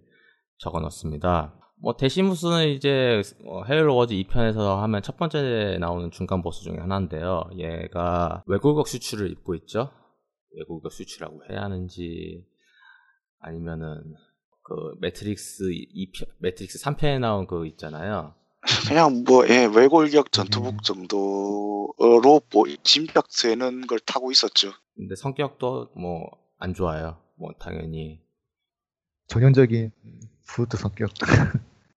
적어놨습니다. 뭐 데시무스는 이제 헤일로 워즈 이 편에서 하면 첫 번째 나오는 중간 보스 중에 하나인데요. 얘가 외골격 수출을 입고 있죠. 외골격 수출이라고 해야 하는지, 아니면은 그 매트릭스 이 편, 매트릭스 삼 편에 나온 그 있잖아요. 그냥 뭐 예, 외골격 전투복 정도로 뭐 짐작되는 걸 타고 있었죠. 근데 성격도 뭐 안 좋아요. 뭐 당연히 전형적인 브루트 성격.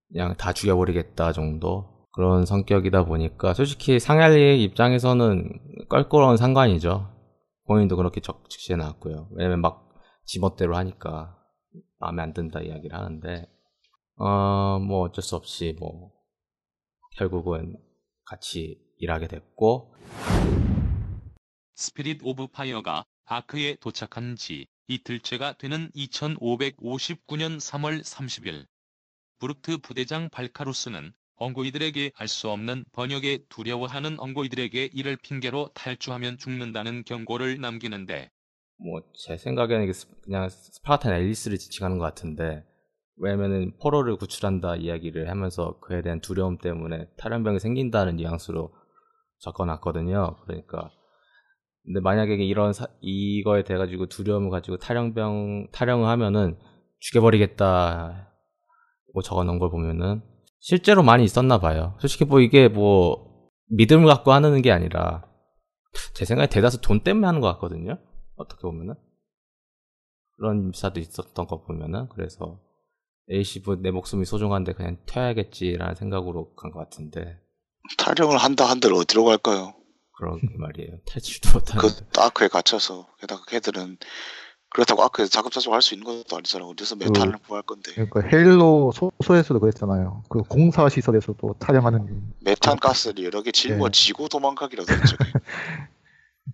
그냥 다 죽여버리겠다 정도 그런 성격이다 보니까 솔직히 상할리의 입장에서는 껄끄러운 상관이죠. 본인도 그렇게 적 직시해 놨고요. 왜냐면 막 지멋대로 하니까 마음에 안 든다 이야기를 하는데, 어, 뭐 어쩔 수 없이 뭐 결국은 같이 일하게 됐고. 스피릿 오브 파이어가 아크에 도착한 지 이틀째가 되는 이천오백오십구년 삼월 삼십일, 브루트 부대장 발카루스는 엉고이들에게 알 수 없는 번역에 두려워하는 엉고이들에게 이를 핑계로 탈주하면 죽는다는 경고를 남기는데, 뭐 제 생각에는 그냥 스파르탄 앨리스를 지칭하는 것 같은데, 왜냐면은 포로를 구출한다 이야기를 하면서 그에 대한 두려움 때문에 탈연병이 생긴다는 뉘앙스로 적어놨거든요. 그러니까 근데 만약에 이런 사, 이거에 대해 가지고 두려움을 가지고 탈영병 탈영을 하면은 죽여버리겠다 뭐 적어놓은 걸 보면은 실제로 많이 있었나 봐요. 솔직히 뭐 이게 뭐 믿음을 갖고 하는 게 아니라 제 생각에 대다수 돈 때문에 하는 것 같거든요. 어떻게 보면은 그런 입사도 있었던 거 보면은. 그래서 에이씨부 내 목숨이 소중한데 그냥 퇴야겠지라는 생각으로 간 것 같은데, 탈영을 한다 한들 어디로 갈까요? 그런 말이에요. 탈출도 못하는데 그 아크에 갇혀서, 게다가 걔들은 그렇다고 아크에서 작업자족할 수 있는 것도 아니잖아요. 어디서 메탈을 그, 구할 건데. 그러니까 헬로 소소에서도 그랬잖아요. 그 공사시설에서도 탈영하는 메탄가스를 여러 개 짊어지고 네. 도망가기라도 했죠.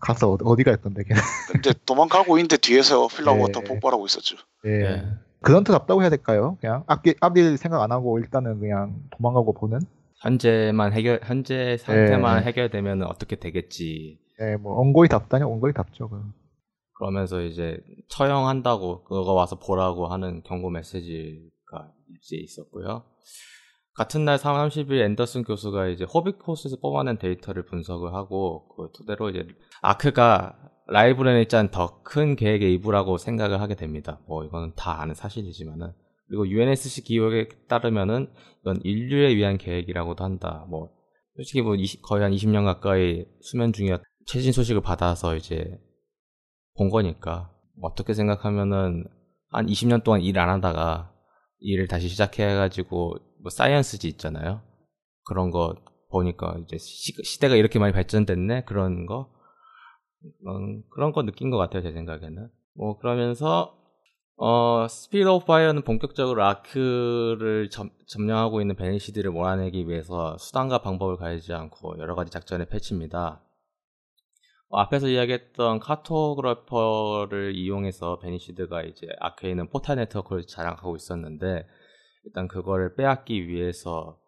가서 어디 갈 건데 걔는. 근데 도망가고 있는데 뒤에서 필라고 네. 다 폭발하고 있었죠. 예. 네. 네. 그런트 같다고 해야 될까요? 그냥 앞길 앞일 생각 안 하고 일단은 그냥 도망가고 보는. 현재만 해결 현재 상태만 네. 해결되면 어떻게 되겠지. 네, 뭐 엉거리 답다니 엉거리 답죠. 그럼. 그러면서 이제 처형한다고 그거 와서 보라고 하는 경고 메시지가 이제 있었고요. 같은 날 삼월 삼십일 앤더슨 교수가 이제 호빗코스에서 뽑아낸 데이터를 분석을 하고 그 토대로 이제 아크가 라이브랜에 짠 더 큰 계획의 일부라고 생각을 하게 됩니다. 뭐 이거는 다 아는 사실이지만은 그리고 유엔에스씨 기록에 따르면은 이건 인류에 위한 계획이라고도 한다. 뭐 솔직히 뭐 이십, 거의 한 이십 년 가까이 수면 중이었 최신 소식을 받아서 이제 본 거니까 어떻게 생각하면은 한 이십 년 동안 일 안 하다가 일을 다시 시작해가지고 뭐 사이언스지 있잖아요. 그런 거 보니까 이제 시, 시대가 이렇게 많이 발전됐네 그런 거 음, 그런 거 느낀 것 같아요 제 생각에는. 뭐 그러면서 어 스피드 오브 파이어는 본격적으로 아크를 점, 점령하고 있는 베니시드를 몰아내기 위해서 수단과 방법을 가리지 않고 여러 가지 작전을 펼칩니다. 앞에서 이야기했던 카토그래퍼를 이용해서 베니시드가 이제 아크에 있는 포탈 네트워크를 자랑하고 있었는데 일단 그거를 빼앗기 위해서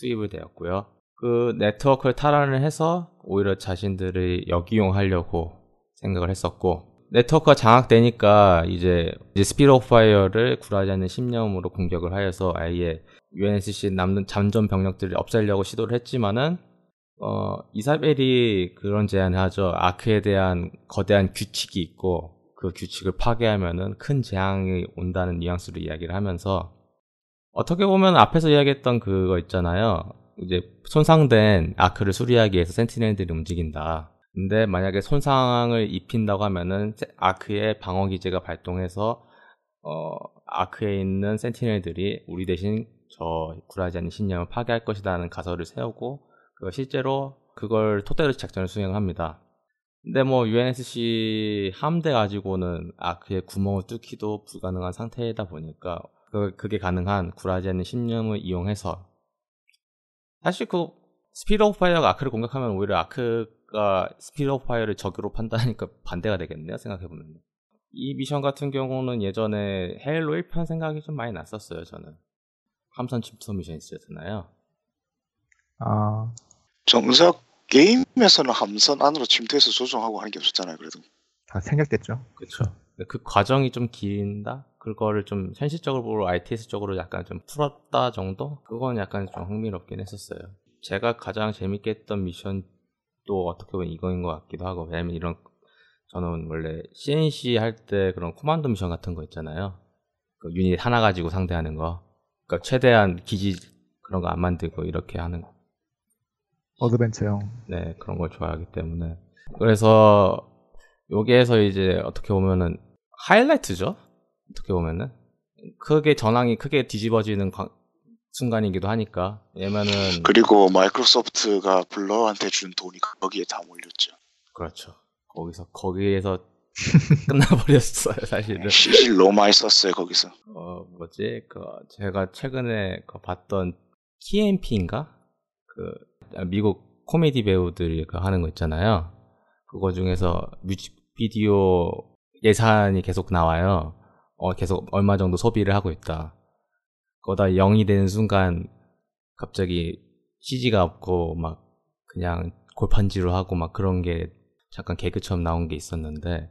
투입을 되었고요. 그 네트워크를 탈환을 해서 오히려 자신들을 역이용하려고 생각을 했었고 네트워크가 장악되니까 이제, 이제 스피드 오브 파이어를 굴하지 않는 심념으로 공격을 하여서 아예 유엔에스씨 남는 잠전 병력들을 없애려고 시도를 했지만은 어, 이사벨이 그런 제안을 하죠. 아크에 대한 거대한 규칙이 있고 그 규칙을 파괴하면은 큰 재앙이 온다는 뉘앙스로 이야기를 하면서 어떻게 보면 앞에서 이야기했던 그거 있잖아요. 이제 손상된 아크를 수리하기 위해서 센티넬들이 움직인다. 근데 만약에 손상을 입힌다고 하면은 아크의 방어 기제가 발동해서 어, 아크에 있는 센티넬들이 우리 대신 저 굴하지 않는 신념을 파괴할 것이라는 가설을 세우고 실제로 그걸 토대로 작전을 수행합니다. 근데 뭐 유엔에스씨 함대 가지고는 아크의 구멍을 뚫기도 불가능한 상태이다 보니까 그, 그게 가능한 굴하지 않는 심념을 이용해서 사실 그 스피드 오브 파이어가 아크를 공격하면 오히려 아크가 스피드 오브 파이어를 적으로 판단하니까 반대가 되겠네요 생각해보면. 이 미션 같은 경우는 예전에 헤일로 일 편 생각이 좀 많이 났었어요 저는. 함선 침투 미션 있었잖아요. 아... 정작 게임에서는 함선 안으로 침투해서 조종하고 하는 게 없었잖아요. 그래도 다 생략됐죠. 그렇죠. 그 과정이 좀 긴다. 그거를 좀 현실적으로 아이티에스 쪽으로 약간 좀 풀었다 정도. 그건 약간 좀 흥미롭긴 했었어요. 제가 가장 재밌게 했던 미션도 어떻게 보면 이거인 것 같기도 하고. 왜냐면 이런 저는 원래 씨엔씨 할 때 그런 코만도 미션 같은 거 있잖아요. 그 유닛 하나 가지고 상대하는 거. 그러니까 최대한 기지 그런 거 안 만들고 이렇게 하는 거. 어드벤처형. 네, 그런 걸 좋아하기 때문에. 그래서 여기에서 이제 어떻게 보면은 하이라이트죠. 어떻게 보면은 크게 전황이 크게 뒤집어지는 관... 순간이기도 하니까. 얘면은 그리고 마이크로소프트가 블러한테 준 돈이 거기에 다 몰렸죠. 그렇죠. 거기서 거기에서 끝나버렸어요 사실은. 시실 너무 많이 썼어요 거기서. 어 뭐지 그 제가 최근에 그 봤던 티엠피인가 그. 미국 코미디 배우들이 하는 거 있잖아요. 그거 중에서 뮤직비디오 예산이 계속 나와요. 어, 계속 얼마 정도 소비를 하고 있다. 그러다 영이 되는 순간 갑자기 씨지가 없고 막 그냥 골판지로 하고 막 그런 게 잠깐 개그처럼 나온 게 있었는데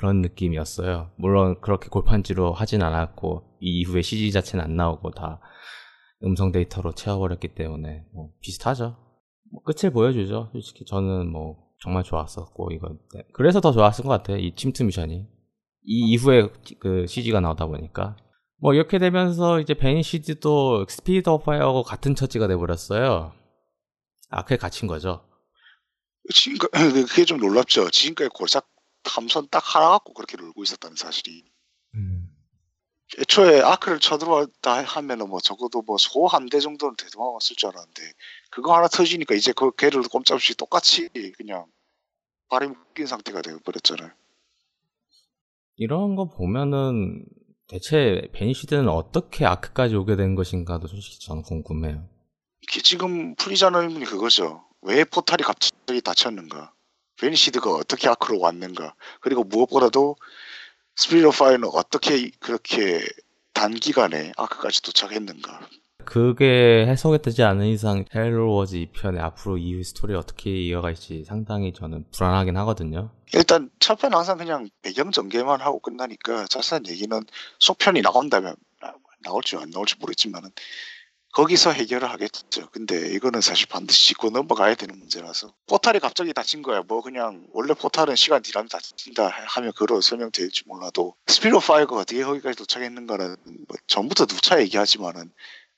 그런 느낌이었어요. 물론 그렇게 골판지로 하진 않았고 이 이후에 씨지 자체는 안 나오고 다 음성 데이터로 채워버렸기 때문에 뭐 비슷하죠. 뭐 끝을 보여주죠. 솔직히 저는 뭐 정말 좋았었고 이건 그래서 더 좋았을 것 같아요. 이 침투 미션이 이 이후에 그 씨지가 나오다 보니까 뭐 이렇게 되면서 이제 베니시드도 스피드 오브 파이어하고 같은 처지가 돼버렸어요. 아 그게 갇힌 거죠. 지금까지 그게 좀 놀랍죠. 지금까지 골사 감선 딱 하나 갖고 그렇게 놀고 있었다는 사실이. 음. 애초에 아크를 쳐들어왔다 하면은 뭐 적어도 뭐 소 한 대 정도는 대동하였을 줄 알았는데 그거 하나 터지니까 이제 그 걔를 꼼짝없이 똑같이 그냥 발이 묶인 상태가 되어버렸잖아요. 이런 거 보면은 대체 베니시드는 어떻게 아크까지 오게 된 것인가도 솔직히 저는 궁금해요. 이게 지금 풀리자는 의문이 그거죠. 왜 포탈이 갑자기 닫혔는가? 베니시드가 어떻게 아크로 왔는가, 그리고 무엇보다도 스피릿 오브 파이어는 어떻게 그렇게 단기간에 아크까지 도착했는가. 그게 해소되지 않은 이상 헤일로 워즈 이 편의 앞으로 이후 스토리 어떻게 이어갈지 상당히 저는 불안하긴 하거든요. 일단 첫편 항상 그냥 배경 전개만 하고 끝나니까 자세한 얘기는 속편이 나온다면 나올지 안 나올지 모르겠지만 거기서 해결을 하겠죠. 근데 이거는 사실 반드시 짚고 넘어가야 되는 문제라서, 포탈이 갑자기 닫힌 거야 뭐 그냥 원래 포탈은 시간 지나면 닫힌다 하면 그로 설명될지 몰라도 스피릿 오브 파이어가 어떻게 거기까지 도착했는가는 뭐 전부터 누차 얘기하지만은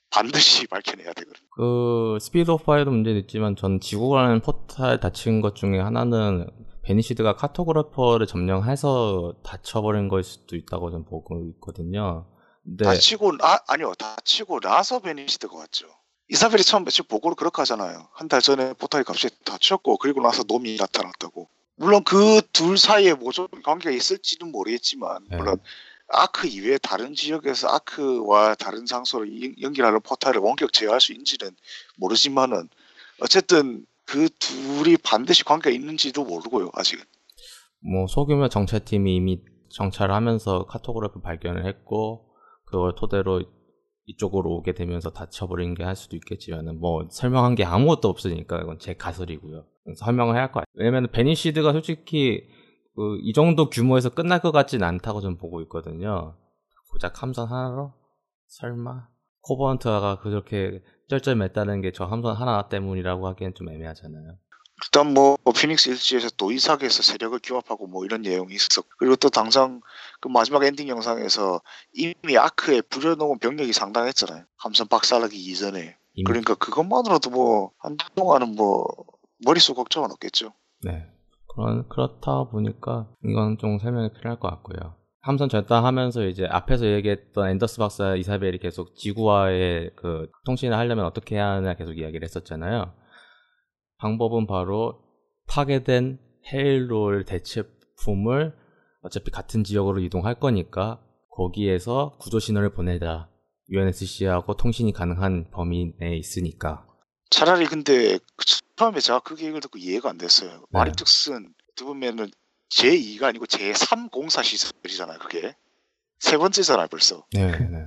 반드시 밝혀내야 되거든요. 그 스피릿 오브 파이어도 문제는 있지만 전 지구라는 포탈 닫힌 것 중에 하나는 베니시드가 카토그래퍼를 점령해서 닫혀버린 걸 수도 있다고 저는 보고 있거든요. 네. 다치고 아 아니요 다치고 나서 베니시드가 왔죠. 이사벨이 처음 며칠 보고를 그렇게 하잖아요. 한 달 전에 포탈이 갑자기 다쳤고 그리고 나서 놈이 나타났다고. 물론 그 둘 사이에 뭐 좀 관계가 있을지는 모르겠지만 네. 물론 아크 이외에 다른 지역에서 아크와 다른 장소로 연결하는 포탈을 원격 제어할 수 있는지는 모르지만은 어쨌든 그 둘이 반드시 관계가 있는지도 모르고요 아직은. 뭐 소규모 정찰팀이 이미 정찰을 하면서 카토그래프 발견을 했고 그걸 토대로 이쪽으로 오게 되면서 다쳐버린 게 할 수도 있겠지만 뭐 설명한 게 아무것도 없으니까 이건 제 가설이고요. 설명을 해야 할 것 같아요. 왜냐면 베니시드가 솔직히 그 이 정도 규모에서 끝날 것 같진 않다고 좀 보고 있거든요. 고작 함선 하나로? 설마? 코버넌트가 그렇게 쩔쩔맸다는 게 저 함선 하나 때문이라고 하기엔 좀 애매하잖아요. 일단 뭐 피닉스 일지에서 또 이삭에서 세력을 규합하고 뭐 이런 내용이 있었고, 그리고 또 당장 그 마지막 엔딩 영상에서 이미 아크에 부려놓은 병력이 상당했잖아요. 함선 박살나기 이전에. 이미. 그러니까 그것만으로도 뭐 한동안은 뭐 머릿속 걱정은 없겠죠. 네. 그런 그렇다 보니까 이건 좀 설명이 필요할 것 같고요. 함선 절단하면서 이제 앞에서 얘기했던 앤더스 박사 이사벨이 계속 지구와의 그 통신을 하려면 어떻게 해야 하나 계속 이야기를 했었잖아요. 방법은 바로 파괴된 헤일로의 대체품을 어차피 같은 지역으로 이동할 거니까 거기에서 구조 신호를 보내자. 유엔에스씨하고 통신이 가능한 범위 내에 있으니까. 차라리 근데 처음에 제가 그 계획을 듣고 이해가 안 됐어요. 말인즉슨 어떻게 보면은 제이가 아니고 제삼 공사 시설이잖아요. 그게 세 번째잖아요 벌써. 네네.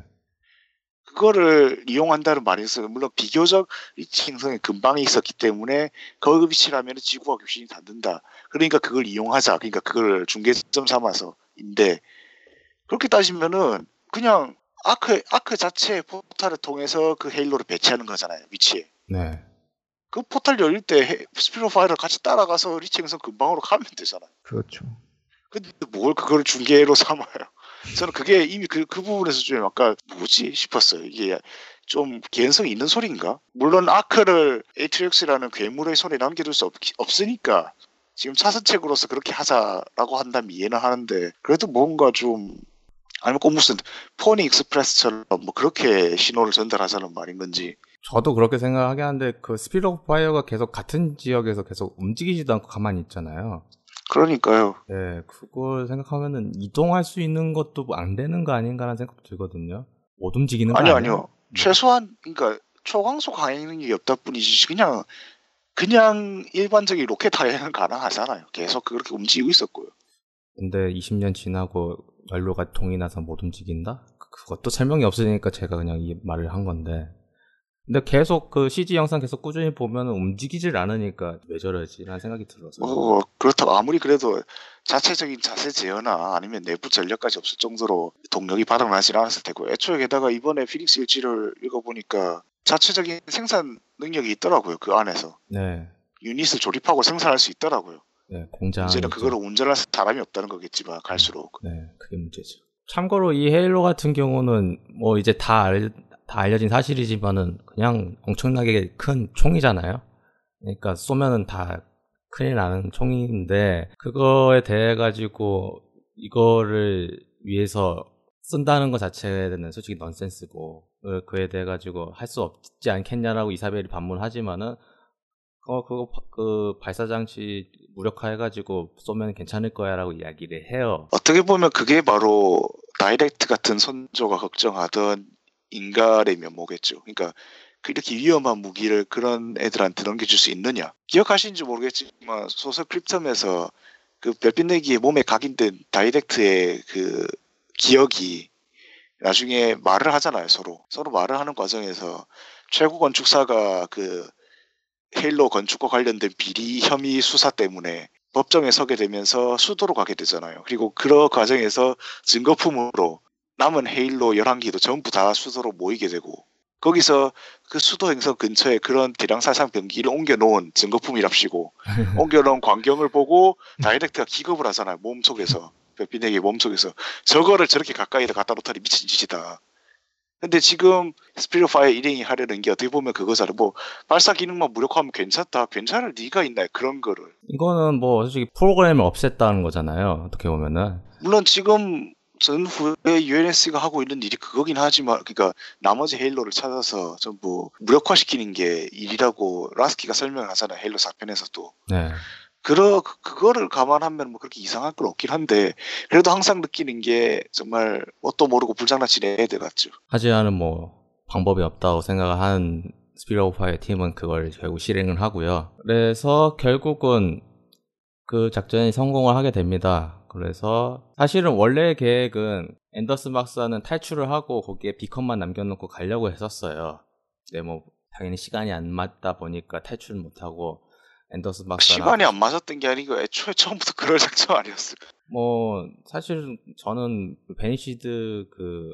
그거를 이용한다는 말이었어요. 물론 비교적 리치 행성에 근방에 있었기 때문에 거기 위치라면 지구와 교신이 닿는다. 그러니까 그걸 이용하자. 그러니까 그걸 중개점 삼아서인데, 그렇게 따지면은 그냥 아크 아크 자체의 포탈을 통해서 그 헤일로를 배치하는 거잖아요. 위치에. 네. 그 포탈 열릴 때 스피릿 오브 파이어를 같이 따라가서 리치 행성 근방으로 가면 되잖아요. 그렇죠. 근데 뭘 그걸 중개로 삼아요? 저는 그게 이미 그, 그 부분에서 좀 아까 뭐지 싶었어요. 이게 좀 개연성이 있는 소리인가? 물론 아크를 에이트릭스라는 괴물의 손에 남겨둘 수 없, 없으니까 지금 차선책으로서 그렇게 하자라고 한다면 이해는 하는데, 그래도 뭔가 좀 아니면 꼭 무슨 포니 익스프레스처럼 뭐 그렇게 신호를 전달하자는 말인 건지. 저도 그렇게 생각하긴 한데 그 스피릿 오브 파이어가 계속 같은 지역에서 계속 움직이지도 않고 가만히 있잖아요. 그러니까요. 네, 그걸 생각하면은 이동할 수 있는 것도 안 되는 거 아닌가라는 생각도 들거든요. 못 움직이는 거 아니요, 아니에요? 아니요. 최소한 그러니까 초광속 강행이 없다 뿐이지 그냥 그냥 일반적인 로켓 타이어는 가능하잖아요. 계속 그렇게 움직이고 있었고요. 근데 이십 년 지나고 연료가 동이 나서 못 움직인다? 그것도 설명이 없으니까 제가 그냥 이 말을 한 건데. 근데 계속 그 씨지 영상 계속 꾸준히 보면 움직이질 않으니까 왜 저러지라는 생각이 들어서. 어, 그렇다고 아무리 그래도 자체적인 자세 제어나 아니면 내부 전력까지 없을 정도로 동력이 바닥나질 않았을 테고, 애초에 게다가 이번에 피닉스 일지를 읽어보니까 자체적인 생산 능력이 있더라고요. 그 안에서. 네. 유닛을 조립하고 생산할 수 있더라고요. 네, 공장. 문제는 그걸 운전할 사람이 없다는 거겠지만 갈수록. 네, 그게 문제죠. 참고로 이 헤일로 같은 경우는 뭐 이제 다 알. 다 알려진 사실이지만은 그냥 엄청나게 큰 총이잖아요. 그러니까 쏘면은 다 큰일 나는 총인데 그거에 대해 가지고 이거를 위해서 쓴다는 것 자체는 솔직히 넌센스고 그에 대해 가지고 할 수 없지 않겠냐라고 이사벨이 반문하지만은 어 그거 그 발사 장치 무력화해 가지고 쏘면 괜찮을 거야라고 이야기를 해요. 어떻게 보면 그게 바로 다이렉트 같은 선조가 걱정하던 인간의 면모겠죠. 그러니까 이렇게 위험한 무기를 그런 애들한테 넘겨줄 수 있느냐. 기억하시는지 모르겠지만 소설 크립텀에서 그 별빛내기에 몸에 각인된 다이렉트의 그 기억이 나중에 말을 하잖아요. 서로 서로 말을 하는 과정에서 최고 건축사가 그 헤일로 건축과 관련된 비리 혐의 수사 때문에 법정에 서게 되면서 수도로 가게 되잖아요. 그리고 그런 과정에서 증거품으로 남은 헤일로 열한 기도 전부 다 수도로 모이게 되고, 거기서 그 수도 행성 근처에 그런 대량 살상 병기를 옮겨놓은 증거품이랍시고 옮겨놓은 광경을 보고 다이렉트가 기겁을 하잖아요. 몸속에서 별빛내기 몸속에서 저거를 저렇게 가까이다 갖다 놓다니 미친 짓이다. 근데 지금 스피릿 파이어 일행이 하려는 게 어떻게 보면 그거잖아. 뭐 발사 기능만 무력화하면 괜찮다. 괜찮을 리가 있나요? 그런 거를. 이거는 뭐 솔직히 프로그램을 없앴다는 거잖아요. 어떻게 보면은. 물론 지금 전후에 유엔에스가 하고 있는 일이 그거긴 하지만, 그러니까 나머지 헤일로를 찾아서 전부 무력화시키는 게 일이라고 라스키가 설명을 하잖아요. 헤일로 사 편에서도. 네. 그러, 그거를 감안하면 뭐 그렇게 이상할 건 없긴 한데, 그래도 항상 느끼는 게 정말 뭣도 모르고 불장난치는 애들 같죠. 하지 않은 뭐 방법이 없다고 생각한 스피릿 오브 파이어 팀은 그걸 결국 실행을 하고요. 그래서 결국은 그 작전이 성공을 하게 됩니다. 그래서 사실은 원래 계획은 앤더슨 박사는 탈출을 하고 거기에 비컨만 남겨놓고 가려고 했었어요. 근데 뭐 당연히 시간이 안 맞다 보니까 탈출을 못하고 앤더슨 박사랑 시간이 안 맞았던 게 아니고 애초에 처음부터 그럴 작정 아니었을까? 뭐 사실 저는 베니시드 그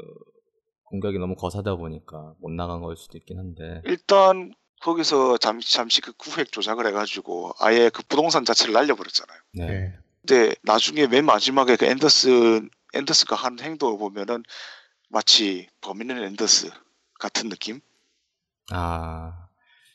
공격이 너무 거사다 보니까 못 나간 걸 수도 있긴 한데, 일단 거기서 잠시 잠시 그 구획 조작을 해가지고 아예 그 부동산 자체를 날려버렸잖아요. 네. 근데 나중에 맨 마지막에 그 앤더슨 앤더슨가 한 행동을 보면은 마치 범인은 앤더슨 같은 느낌? 아.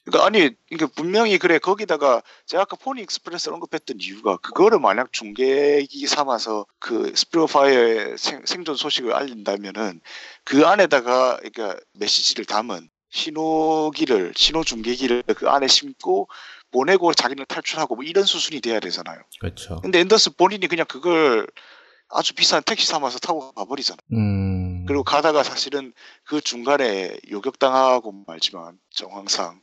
그러니까 아니, 그러니까 분명히 그래 거기다가 제가 아까 포니 익스프레스를 언급했던 이유가 그거를 만약 중계기 삼아서 그 스피릿 파이어의 생, 생존 소식을 알린다면은 그 안에다가 그러니까 메시지를 담은 신호기를 신호 중계기를 그 안에 심고 보내고 자기는 탈출하고 뭐 이런 수순이 돼야 되잖아요. 그렇죠. 근데 앤더슨 본인이 그냥 그걸 아주 비싼 택시 삼아서 타고 가버리잖아. 음. 그리고 가다가 사실은 그 중간에 요격당하고 말지만 정황상.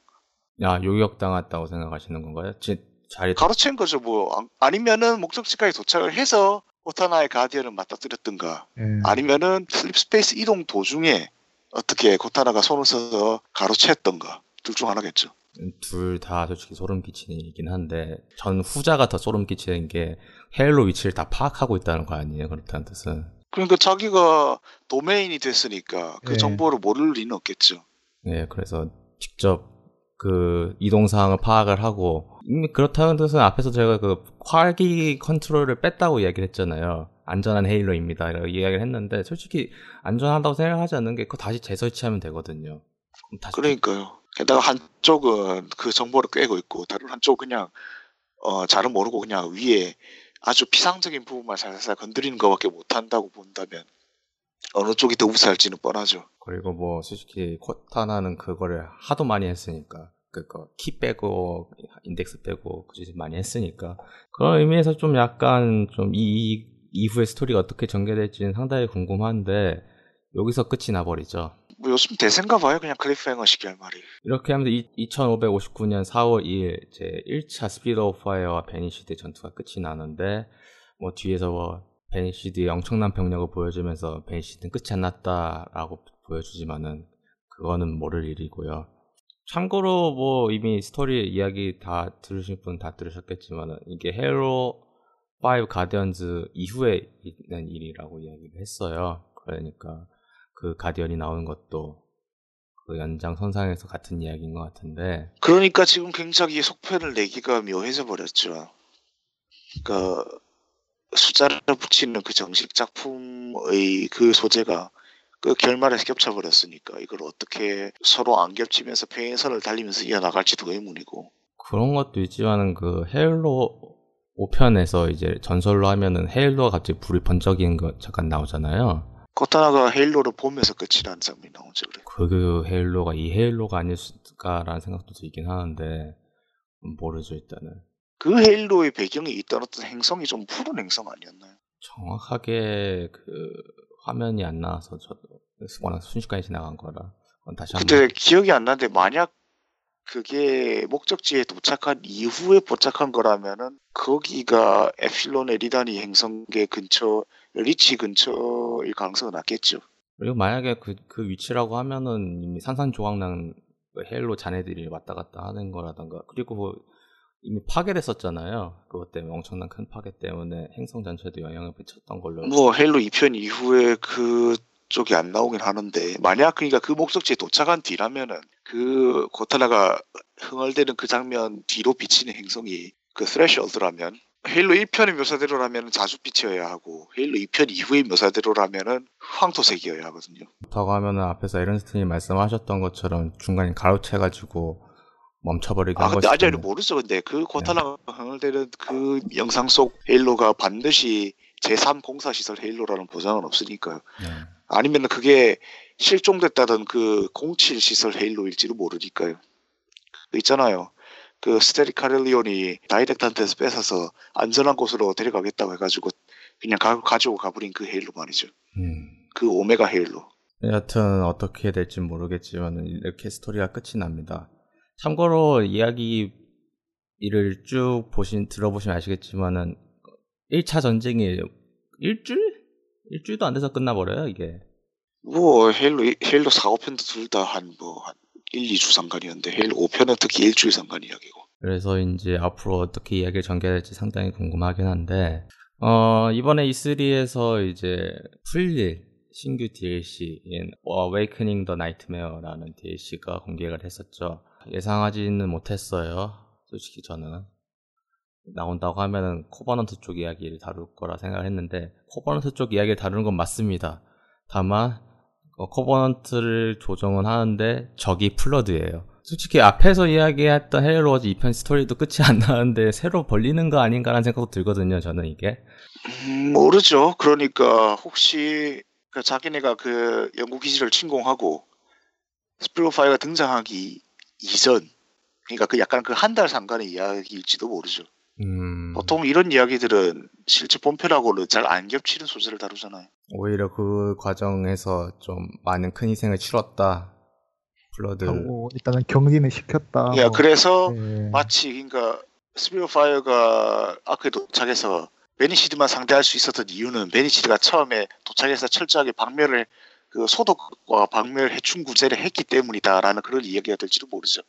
야, 요격당했다고 생각하시는 건가요? 지, 자리 가로챈 거죠, 뭐. 아니면은 목적지까지 도착을 해서 코타나의 가디언을 맞닥뜨렸든가, 음. 아니면은 슬립스페이스 이동 도중에 어떻게 코타나가 손을 써서 가로챘던가, 둘 중 하나겠죠. 둘 다 솔직히 소름 끼치는 일이긴 한데, 전 후자가 더 소름 끼치는 게 헤일로 위치를 다 파악하고 있다는 거 아니에요? 그렇다는 뜻은. 그러니까 자기가 도메인이 됐으니까 그 네. 정보를 모를 리는 없겠죠. 네, 그래서 직접 그 이동 상황을 파악을 하고, 그렇다는 뜻은 앞에서 제가 그 활기 컨트롤을 뺐다고 이야기를 했잖아요. 안전한 헤일로입니다. 이렇게 이야기를 했는데 솔직히 안전하다고 생각하지 않는 게 그거 다시 재설치하면 되거든요. 다시 그러니까요. 게다가 한쪽은 그 정보를 꿰고 있고 다른 한쪽은 그냥 어, 잘은 모르고 그냥 위에 아주 피상적인 부분만 살살 건드리는 것밖에 못한다고 본다면 어느 쪽이 더 우세할지는 뻔하죠. 그리고 뭐 솔직히 코타나는 그거를 하도 많이 했으니까, 그거 키 빼고 인덱스 빼고 그짓 많이 했으니까 그런 의미에서 좀 약간 좀 이 이후의 스토리가 어떻게 전개될지는 상당히 궁금한데 여기서 끝이 나버리죠. 뭐 요즘 대세인가 봐요. 그냥 클리프행어 시기 할 말이. 이렇게 하면서 이, 이천오백오십구 년 사월 이일 제 일 차 스피릿 오브 파이어와 베니시드 전투가 끝이 나는데, 뭐 뒤에서 뭐 베니시드의 엄청난 병력을 보여주면서 베니시드는 끝이 안 났다라고 보여주지만은 그거는 모를 일이고요. 참고로 뭐 이미 스토리 이야기 다 들으신 분 다 들으셨겠지만은 이게 헤일로 파이브 가디언즈 이후에 있는 일이라고 이야기를 했어요. 그러니까 그 가디언이 나오는 것도 그 연장선상에서 같은 이야기인 것 같은데, 그러니까 지금 굉장히 속편을 내기가 묘해져 버렸죠. 그러니까 숫자를 붙이는 그 정식 작품의 그 소재가 그 결말에 겹쳐버렸으니까 이걸 어떻게 서로 안 겹치면서 평행선을 달리면서 이어나갈지도 의문이고, 그런 것도 있지만은 그 헤일로 오 편에서 이제 전설로 하면은 헤일로가 갑자기 불이 번쩍이는 거 잠깐 나오잖아요. 코타나가 헤일로를 보면서 끝이 나는 장면이 나오죠. 그래. 그 헤일로가 이 헤일로가 아닐까라는 생각도 들긴 하는데 모르죠 일단은. 그 헤일로의 배경에 있던 어떤 행성이 좀 푸른 행성 아니었나요? 정확하게 그 화면이 안 나와서 저도 워낙 순식간에 지나간 거라 다시 한번. 그때 기억이 안 나는데 만약 그게 목적지에 도착한 이후에 포착한 거라면은 거기가 엡실론의 리다니 행성계 근처, 리치 근처일 가능성이 낮겠죠. 그리고 만약에 그, 그 위치라고 하면은 이미 산산조각난 헬로 잔해들이 왔다 갔다 하는 거라던가, 그리고 이미 파괴됐었잖아요. 그것 때문에 엄청난 큰 파괴 때문에 행성 전체도 영향을 미쳤던 걸로. 뭐 헬로 이 편 이후에 그 쪽이 안 나오긴 하는데, 만약 그러니까 그 목적지에 도착한 뒤라면은 그 고타나가 흥얼대는 그 장면 뒤로 비치는 행성이 그 스래셔드라면, 헤일로 일 편의 묘사대로라면 자주 빛이어야 하고, 헤일로 이 편 이후의 묘사대로라면 황토색이어야 하거든요. 그렇다고 하면 앞에서 에른스트님이 말씀하셨던 것처럼 중간에 가로채가지고 멈춰버리게 아, 한 것이. 아, 근데 아직 모르죠. 근데 그 고타나가 네. 흥얼대는 그 영상 속 헤일로가 반드시 제삼 공사시설 헤일로라는 보장은 없으니까요. 네. 아니면 그게 실종됐다던 그 공칠 시설 헤일로일지도 모르니까요. 그 있잖아요. 그 스테리 카렐리온이 다이렉트한테서 뺏어서 안전한 곳으로 데려가겠다고 해가지고 그냥 가, 가지고 가버린 그 헤일로 말이죠. 음. 그 오메가 헤일로. 여하튼 어떻게 될지 모르겠지만 이렇게 스토리가 끝이 납니다. 참고로 이야기를 쭉 보신 들어보시면 아시겠지만은 일 차 전쟁이 일주일? 일주일도 안 돼서 끝나버려요, 이게. 뭐, 헤일로, 헤일로 사, 오 편도 둘 다 한, 뭐, 한 일, 이 주 상간이었는데, 헤일로 오 편은 특히 일주일 상간 이야기고. 그래서 이제 앞으로 어떻게 이야기를 전개할지 상당히 궁금하긴 한데, 어, 이번에 이 쓰리에서 이제 풀릴 신규 디엘씨인 Awakening the Nightmare라는 디엘씨가 공개를 했었죠. 예상하지는 못했어요, 솔직히 저는. 나온다고 하면은 코버넌트 쪽 이야기를 다룰 거라 생각을 했는데, 코버넌트 쪽 이야기를 다루는 건 맞습니다. 다만 어, 코버넌트를 조정은 하는데 적이 플러드예요. 솔직히 앞에서 이야기했던 헤일로워즈 이 편 스토리도 끝이 안 나는데 새로 벌리는 거 아닌가라는 생각도 들거든요, 저는 이게. 음, 모르죠. 그러니까 혹시 그 자기네가 그 영구기지를 침공하고 스피로파이가 등장하기 이전, 그러니까 그 약간 그 한 달 상간의 이야기일지도 모르죠. 음... 보통 이런 이야기들은 실제 본편하고는 잘 안 겹치는 소재를 다루잖아요. 오히려 그 과정에서 좀 많은 큰 희생을 치렀다. 블러드. 하고 일단은 격리는 시켰다. 야, 뭐. 그래서 네. 마치 그러니까 스피어 파이어가 아크에 도착해서 베니시드만 상대할 수 있었던 이유는 베니시드가 처음에 도착해서 철저하게 박멸을 그 소독과 박멸 해충구제를 했기 때문이다라는 그런 이야기가 될지도 모르죠.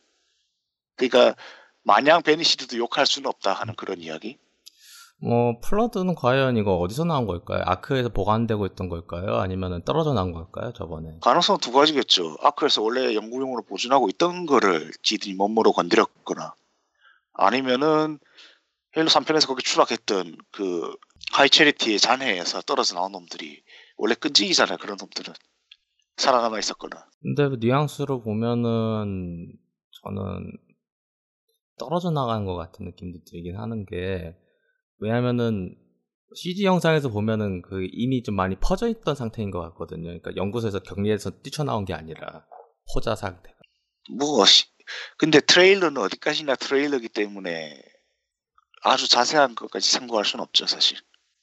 그러니까. 마냥 베니시드도 욕할 수는 없다 하는 그런 이야기? 뭐 플러드는 과연 이거 어디서 나온 걸까요? 아크에서 보관되고 있던 걸까요? 아니면 떨어져 나온 걸까요? 저번에. 가능성은 두 가지겠죠. 아크에서 원래 연구용으로 보존하고 있던 거를 지들이 몸으로 건드렸거나, 아니면은 헤일로 삼 편에서 거기 추락했던 그 하이체리티의 잔해에서 떨어져 나온 놈들이 원래 끈질기잖아요. 그런 놈들은. 살아남아 있었거나. 근데 그 뉘앙스로 보면은 저는 떨어져 나간 것 같은 느낌도 들긴 하는 게, 왜냐면은 씨지 영상에서 보면은 그 이미 좀 많이 퍼져 있던 상태인 것 같거든요. 그러니까 연구소에서 격리해서 뛰쳐나온 게 아니라 포자 상태가. 뭐 근데 트레일러는 어디까지나 트레일러이기 때문에 아주 자세한 것까지 참고할 수는 없죠, 사실.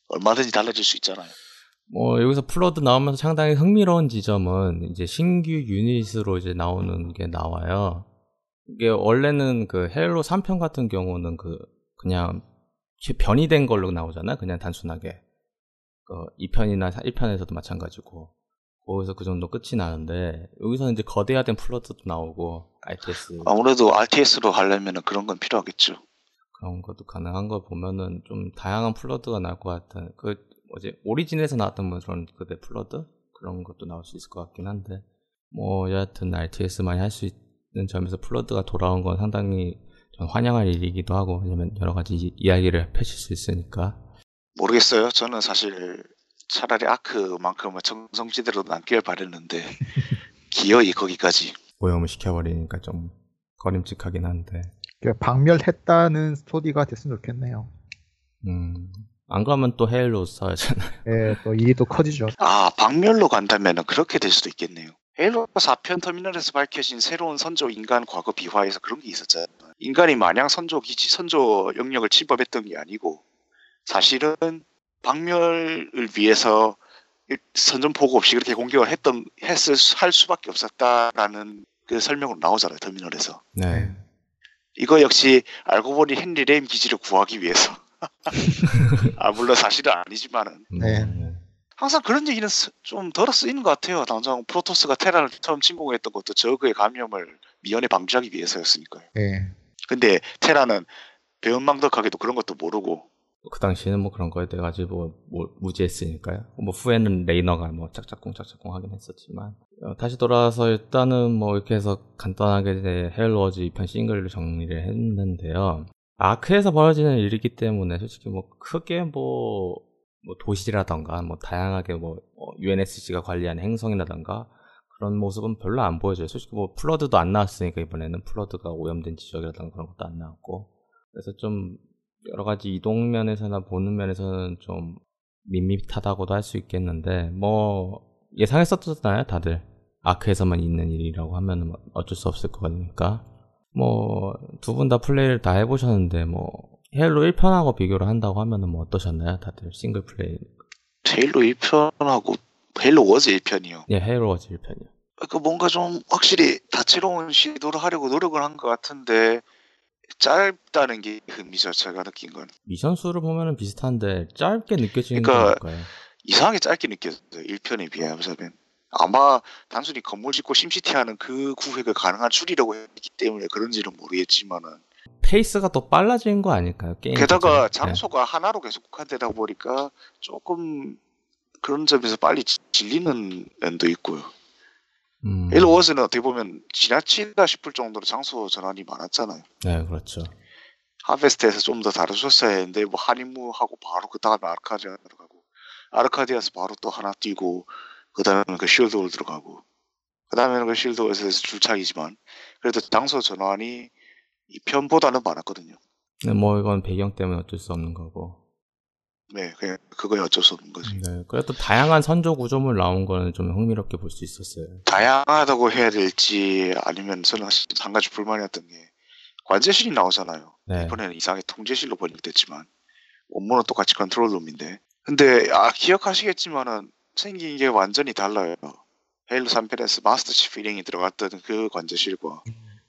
얼마든지 달라질 수 있잖아요. 뭐 여기서 플러드 나오면서 상당히 흥미로운 지점은 이제 신규 유닛으로 이제 나오는 게 나와요. 이게 원래는 그 헤일로 삼 편 같은 경우는 그 그냥 변이 된 걸로 나오잖아, 그냥 단순하게. 그 이 편이나 일 편에서도 마찬가지고 거기서 그 정도 끝이 나는데, 여기서는 이제 거대화된 플러드도 나오고 알티에스. 아무래도 알티에스로 하려면 그런 건 필요하겠죠. 그런 것도 가능한 걸 보면은 좀 다양한 플러드가 나올 것 같은, 그 어제 오리진에서 나왔던 뭐 그런 그대 플러드 그런 것도 나올 수 있을 것 같긴 한데, 뭐 여하튼 알티에스만이 할 수 있. 는 점에서 플러드가 돌아온 건 상당히 환영할 일이기도 하고, 왜냐면 여러 가지 이야기를 펼칠 수 있으니까. 모르겠어요. 저는 사실 차라리 아크만큼은 정성지대로 남길 바랬는데 기어이 거기까지 오염을 시켜버리니까 좀 거림직하긴 한데. 박멸했다는 스토리가 됐으면 좋겠네요. 음, 안 가면 또 헤일로 싸우잖아요. 네, 또 일이 또 커지죠. 아, 박멸로 간다면 그렇게 될 수도 있겠네요. 헤일로 사 편 터미널에서 밝혀진 새로운 선조 인간 과거 비화에서 그런 게 있었잖아요. 인간이 마냥 선조 기지, 선조 영역을 침범했던 게 아니고, 사실은 박멸을 위해서 선전포고 없이 그렇게 공격을 했던 했을 할 수밖에 없었다라는 그 설명으로 나오잖아요, 터미널에서. 네. 이거 역시 알고 보니 헨리 레임 기지를 구하기 위해서. 아 물론 사실은 아니지만은. 네. 항상 그런 얘기는 좀 덜어 쓰이는 것 같아요. 당장 프로토스가 테라를 처음 침공했던 것도 저그의 감염을 미연에 방지하기 위해서였으니까요. 네. 근데 테라는 배은망덕하게도 그런 것도 모르고. 그 당시에는 뭐 그런 거에 대해 가지고 뭐 무지했으니까요. 뭐 후에는 레이너가 뭐 짝짝꿍 짝짝꿍 하긴 했었지만 어, 다시 돌아와서 일단은 뭐 이렇게 해서 간단하게 헤일로워즈 이 편 싱글을 정리를 했는데요. 아크에서 벌어지는 일이기 때문에 솔직히 뭐 크게 뭐, 뭐 도시라던가 뭐 다양하게 뭐 유엔에스씨가 관리하는 행성이라던가 그런 모습은 별로 안 보여줘요. 솔직히 뭐 플러드도 안 나왔으니까 이번에는 플러드가 오염된 지역이라던가 그런 것도 안 나왔고 그래서 좀 여러 가지 이동 면에서나 보는 면에서는 좀 밋밋하다고도 할 수 있겠는데 뭐 예상했었잖아요 다들. 아크에서만 있는 일이라고 하면 어쩔 수 없을 거니까. 뭐 두 분 다 플레이를 다 해보셨는데 뭐 헤일로 일 편하고 비교를 한다고 하면은 뭐 어떠셨나요 다들 싱글 플레이? 헤일로 일 편하고 헤일로 워즈 일 편이요. 예, 헤일로 워즈 일 편이요. 그 뭔가 좀 확실히 다채로운 시도를 하려고 노력을 한 것 같은데. 짧다는 게 미션 제가 느낀 건 미션 수를 보면은 비슷한데 짧게 느껴지는 그러니까 거니까요. 이상하게 짧게 느껴졌어요. 일 편에 비하면서 아마 단순히 건물 짓고 심시티하는 그 구획을 가능한 줄이라고 했기 때문에 그런지는 모르겠지만은 페이스가 더 빨라진 거 아닐까요? 게임 게다가 자체는. 장소가 네. 하나로 계속 국한되다 보니까 조금 그런 점에서 빨리 질리는 면도 있고요. 음. 헤일로워즈는 어떻게 보면 지나치다 싶을 정도로 장소 전환이 많았잖아요. 네, 그렇죠. 하베스트에서 좀 더 다루셨어야 했는데 뭐 한인무하고 바로 그 다음에 아르카디아 들어가고 아르카디아에서 바로 또 하나 뛰고 그 다음에는 그 쉴드홀 들어가고 그 다음에는 그 쉴드홀에서 줄차기지만 그래도 장소 전환이 이 편보다는 많았거든요. 네, 뭐 이건 배경 때문에 어쩔 수 없는 거고. 네, 그냥 그거에 어쩔 수 없는 거지. 네, 그래도 다양한 선조 구조물 나온 거는 좀 흥미롭게 볼 수 있었어요. 다양하다고 해야 될지 아니면 저는 한 가지 불만이었던 게 관제실이 나오잖아요. 네. 이번에는 이상하게 통제실로 번역됐지만 원문은 똑같이 컨트롤룸인데 근데 아 기억하시겠지만은 생긴 게 완전히 달라요. 헤일로 삼 편에서 마스터 치프 일행이 들어갔던 그 관제실과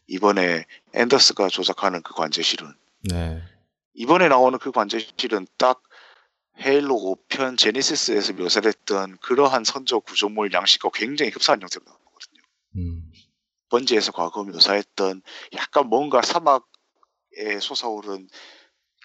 이번에 앤더스가 조작하는 그 관제실은 네. 이번에 나오는 그 관제실은 딱 헤일로 오 편 제네시스에서 묘사했던 그러한 선조 구조물 양식과 굉장히 흡사한 형태로 나온 거거든요. 음. 번지에서 과거 묘사했던 약간 뭔가 사막에 솟아오른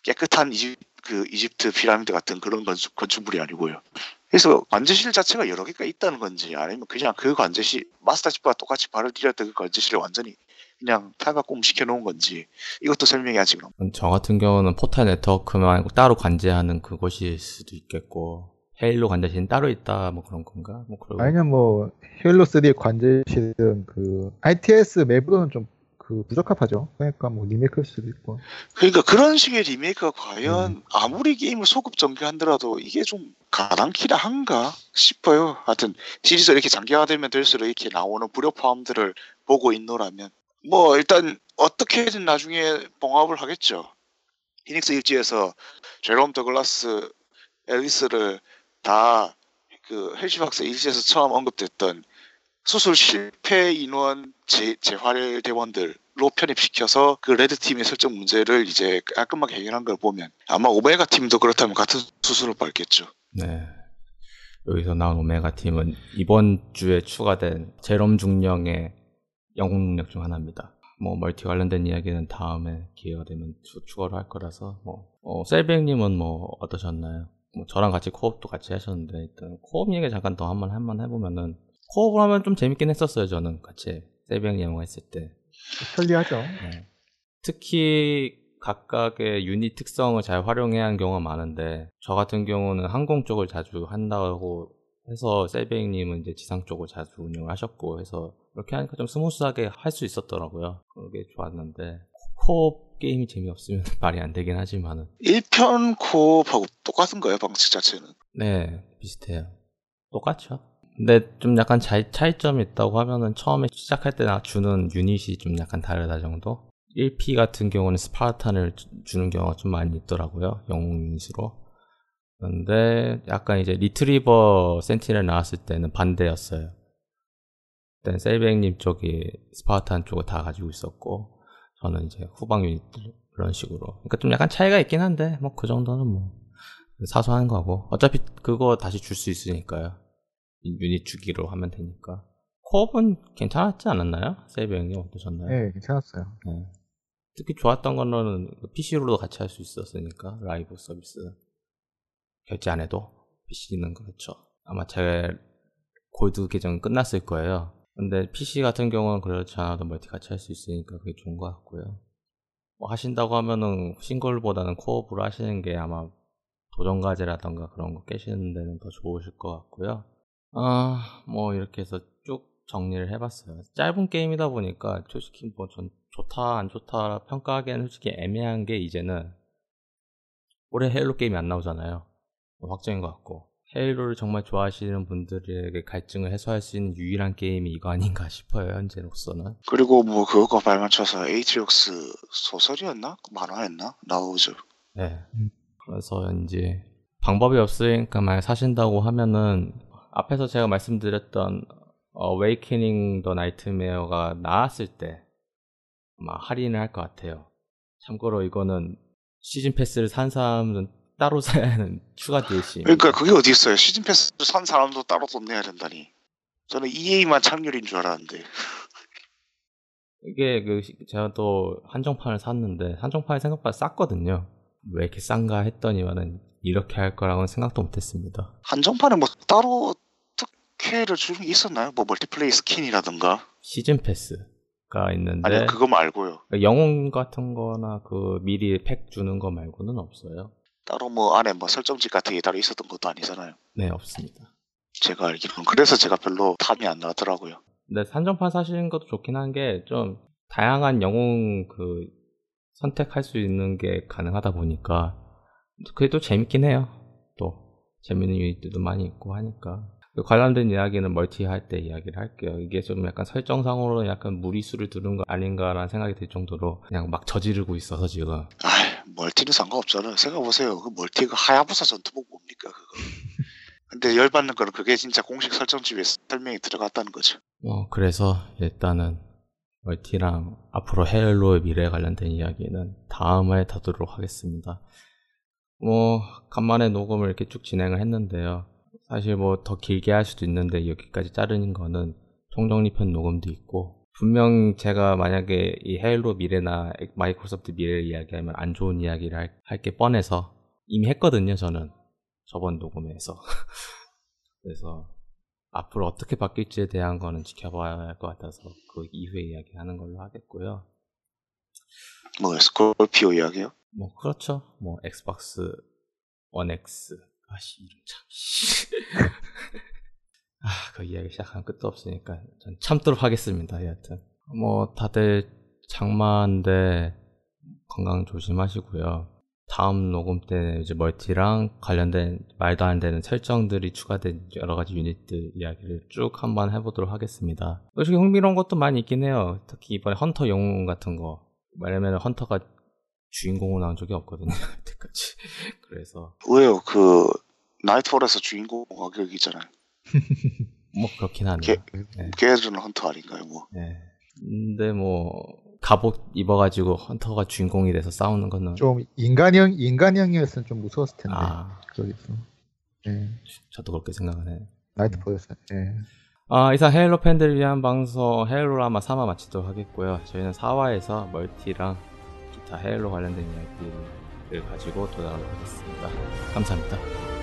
깨끗한 이집, 그 이집트 피라미드 같은 그런 건축, 건축물이 아니고요. 그래서 관제실 자체가 여러 개가 있다는 건지 아니면 그냥 그 관제실 마스터칩과 똑같이 발을 디뎠던 그 관제실을 완전히 그냥 탈바꿈 시켜놓은 건지 이것도 설명이 아직 없어요. 저 같은 경우는 포탈 네트워크만 아니고 따로 관제하는 그것일 수도 있겠고 헤일로 관제실은 따로 있다 뭐 그런 건가? 뭐 그런 아니면 뭐 헤일로 쓰리 관제실은 그 아이티에스 맵으로는 좀 그 부적합하죠. 그러니까 뭐 리메이크일 수도 있고. 그러니까 그런 식의 리메이크가 과연 음. 아무리 게임을 소급 정비한더라도 이게 좀 가당키라 한가 싶어요. 하여튼 시리즈 이렇게 장기화되면 될수록 이렇게 나오는 불협화음들을 보고 있노라면. 뭐 일단 어떻게든 나중에 봉합을 하겠죠. 피닉스 일지에서 제롬 더글라스, 앨리스를 다 그 헬시박스 일지에서 처음 언급됐던 수술 실패 인원 재, 재활 대원들로 편입시켜서 그 레드팀의 설정 문제를 이제 깔끔하게 해결한 걸 보면 아마 오메가 팀도 그렇다면 같은 수순을 밟겠죠. 네. 여기서 나온 오메가 팀은 이번 주에 추가된 제롬 중령의 영웅 능력 중 하나입니다. 뭐 멀티 관련된 이야기는 다음에 기회가 되면 추가로 할 거라서 뭐 어, 셀뱅님은 뭐 어떠셨나요? 뭐 저랑 같이 코업도 같이 하셨는데 일단 코업 얘기 잠깐 더 한번 한번 해보면은 코업을 하면 좀 재밌긴 했었어요. 저는 같이 셀뱅님하고 했을 때 편리하죠. 네. 특히 각각의 유닛 특성을 잘 활용해야 하는 경우가 많은데 저 같은 경우는 항공 쪽을 자주 한다고 해서 셀뱅님은 이제 지상 쪽을 자주 운영을 하셨고 해서 이렇게 하니까 좀 스무스하게 할 수 있었더라고요. 그게 좋았는데 코업 게임이 재미없으면 말이 안 되긴 하지만은 일 편 코업하고 똑같은 거예요? 방식 자체는? 네, 비슷해요. 똑같죠. 근데 좀 약간 차이, 차이점이 있다고 하면은 처음에 시작할 때 주는 유닛이 좀 약간 다르다 정도? 일 피 같은 경우는 스파르탄을 주는 경우가 좀 많이 있더라고요. 영웅 유닛으로. 근데 약간 이제 리트리버 센티넬 나왔을 때는 반대였어요. 그때 셀뱅님 쪽이 스파르탄 쪽을 다 가지고 있었고, 저는 이제 후방 유닛들 그런 식으로. 그러니까 좀 약간 차이가 있긴 한데 뭐 그 정도는 뭐 사소한 거고, 어차피 그거 다시 줄 수 있으니까요. 유닛 주기로 하면 되니까. 코업은 괜찮았지 않았나요? 세이브 형님 어떠셨나요? 네, 괜찮았어요. 네. 특히 좋았던 거는 피씨로도 같이 할 수 있었으니까, 라이브 서비스 결제 안 해도 피씨는 그렇죠. 아마 제 골드 계정은 끝났을 거예요. 근데 피씨 같은 경우는 그렇지 않아도 멀티 같이 할 수 있으니까 그게 좋은 것 같고요. 뭐 하신다고 하면은 싱글보다는 코업으로 하시는 게 아마 도전과제라던가 그런 거 깨시는 데는 더 좋으실 것 같고요. 아, 뭐 이렇게 해서 쭉 정리를 해봤어요. 짧은 게임이다 보니까 솔직히 뭐 전 좋다 안 좋다 평가하기에는 솔직히 애매한 게, 이제는 올해 헤일로 게임이 안 나오잖아요. 확정인 것 같고, 헤일로를 정말 좋아하시는 분들에게 갈증을 해소할 수 있는 유일한 게임이 이거 아닌가 싶어요, 현재로서는. 그리고 뭐 그것과 발맞춰서 에이트릭스 소설이었나? 만화였나? 나오죠. 네. 그래서 이제 방법이 없으니까 만약 사신다고 하면은, 앞에서 제가 말씀드렸던 Awakening the Nightmare가 나왔을 때 아마 할인을 할 것 같아요. 참고로 이거는 시즌 패스를 산 사람은 따로 사야 하는 추가 디엘씨. 그러니까 그게 어디 있어요? 시즌 패스를 산 사람도 따로 돈 내야 된다니. 저는 이에이만 창렬인 줄 알았는데. 이게 그 제가 또 한정판을 샀는데, 한정판이 생각보다 쌌거든요. 왜 이렇게 싼가 했더니만은 이렇게 할 거라고는 생각도 못했습니다. 한정판에 뭐 따로 특혜를 주는 게 있었나요? 뭐 멀티플레이 스킨이라든가 시즌 패스가 있는데. 아니 그거 말고요. 영웅 같은 거나 그 미리 팩 주는 거 말고는 없어요. 따로 뭐 안에 뭐 설정지 같은 게 따로 있었던 것도 아니잖아요. 네, 없습니다. 제가 알기로는. 그래서 제가 별로 탐이 안 나더라고요. 근데 한정판 사시는 것도 좋긴 한 게, 좀 다양한 영웅 그 선택할 수 있는 게 가능하다 보니까 그게 또 재밌긴 해요. 또 재밌는 유닛들도 많이 있고 하니까. 관련된 이야기는 멀티할 때 이야기를 할게요. 이게 좀 약간 설정상으로는 약간 무리수를 두는 거 아닌가라는 생각이 들 정도로 그냥 막 저지르고 있어서 지금. 아, 멀티는 상관없잖아요. 생각해보세요. 그 멀티가 하야부사 전투복 뭡니까 그거. 근데 열받는 거는 그게 진짜 공식 설정집에 설명이 들어갔다는 거죠. 어, 그래서 일단은 멀티랑 앞으로 헤일로의 미래에 관련된 이야기는 다음에 다루도록 하겠습니다. 뭐 간만에 녹음을 이렇게 쭉 진행을 했는데요. 사실 뭐 더 길게 할 수도 있는데 여기까지 자르는 거는 총정리편 녹음도 있고, 분명 제가 만약에 이 헤일로 미래나 마이크로소프트 미래를 이야기하면 안 좋은 이야기를 할 게 뻔해서 이미 했거든요, 저는. 저번 녹음에서. 그래서 앞으로 어떻게 바뀔지에 대한 거는 지켜봐야 할 것 같아서 그 이후에 이야기하는 걸로 하겠고요. 뭐 스콜피오 이야기요? 뭐 그렇죠. 뭐 엑스박스 원 X 아씨 이름 참. 아, 그 이야기 시작하면 끝도 없으니까 전 참도록 하겠습니다. 여하튼 뭐 다들 장마인데 건강 조심하시고요. 다음 녹음 때 이제 멀티랑 관련된 말도 안 되는 설정들이 추가된 여러 가지 유닛들 이야기를 쭉 한번 해보도록 하겠습니다. 솔직히 흥미로운 것도 많이 있긴 해요. 특히 이번에 헌터 영웅 같은 거. 왜냐면 헌터가 주인공으로 나온 적이 없거든요, 여태까지. 그래서. 왜요? 그, 나이트폴에서 주인공 가격이 있잖아요. 뭐, 그렇긴 하네요. 걔들은 네. 헌터 아닌가요, 뭐. 네. 근데 뭐, 갑옷 입어가지고 헌터가 주인공이 돼서 싸우는 거는 좀 인간형 인간형이었으면 좀 무서웠을 텐데. 아, 그러겠어. 네. 저도 그렇게 생각하네. 나이트 보였어요. 네. 아, 이상 헤일로 팬들을 위한 방송 헤일로라마 삼 화 마치도록 하겠고요. 저희는 사 화에서 멀티랑 기타 헤일로 관련된 이야기를 가지고 돌아오도록 하겠습니다. 감사합니다.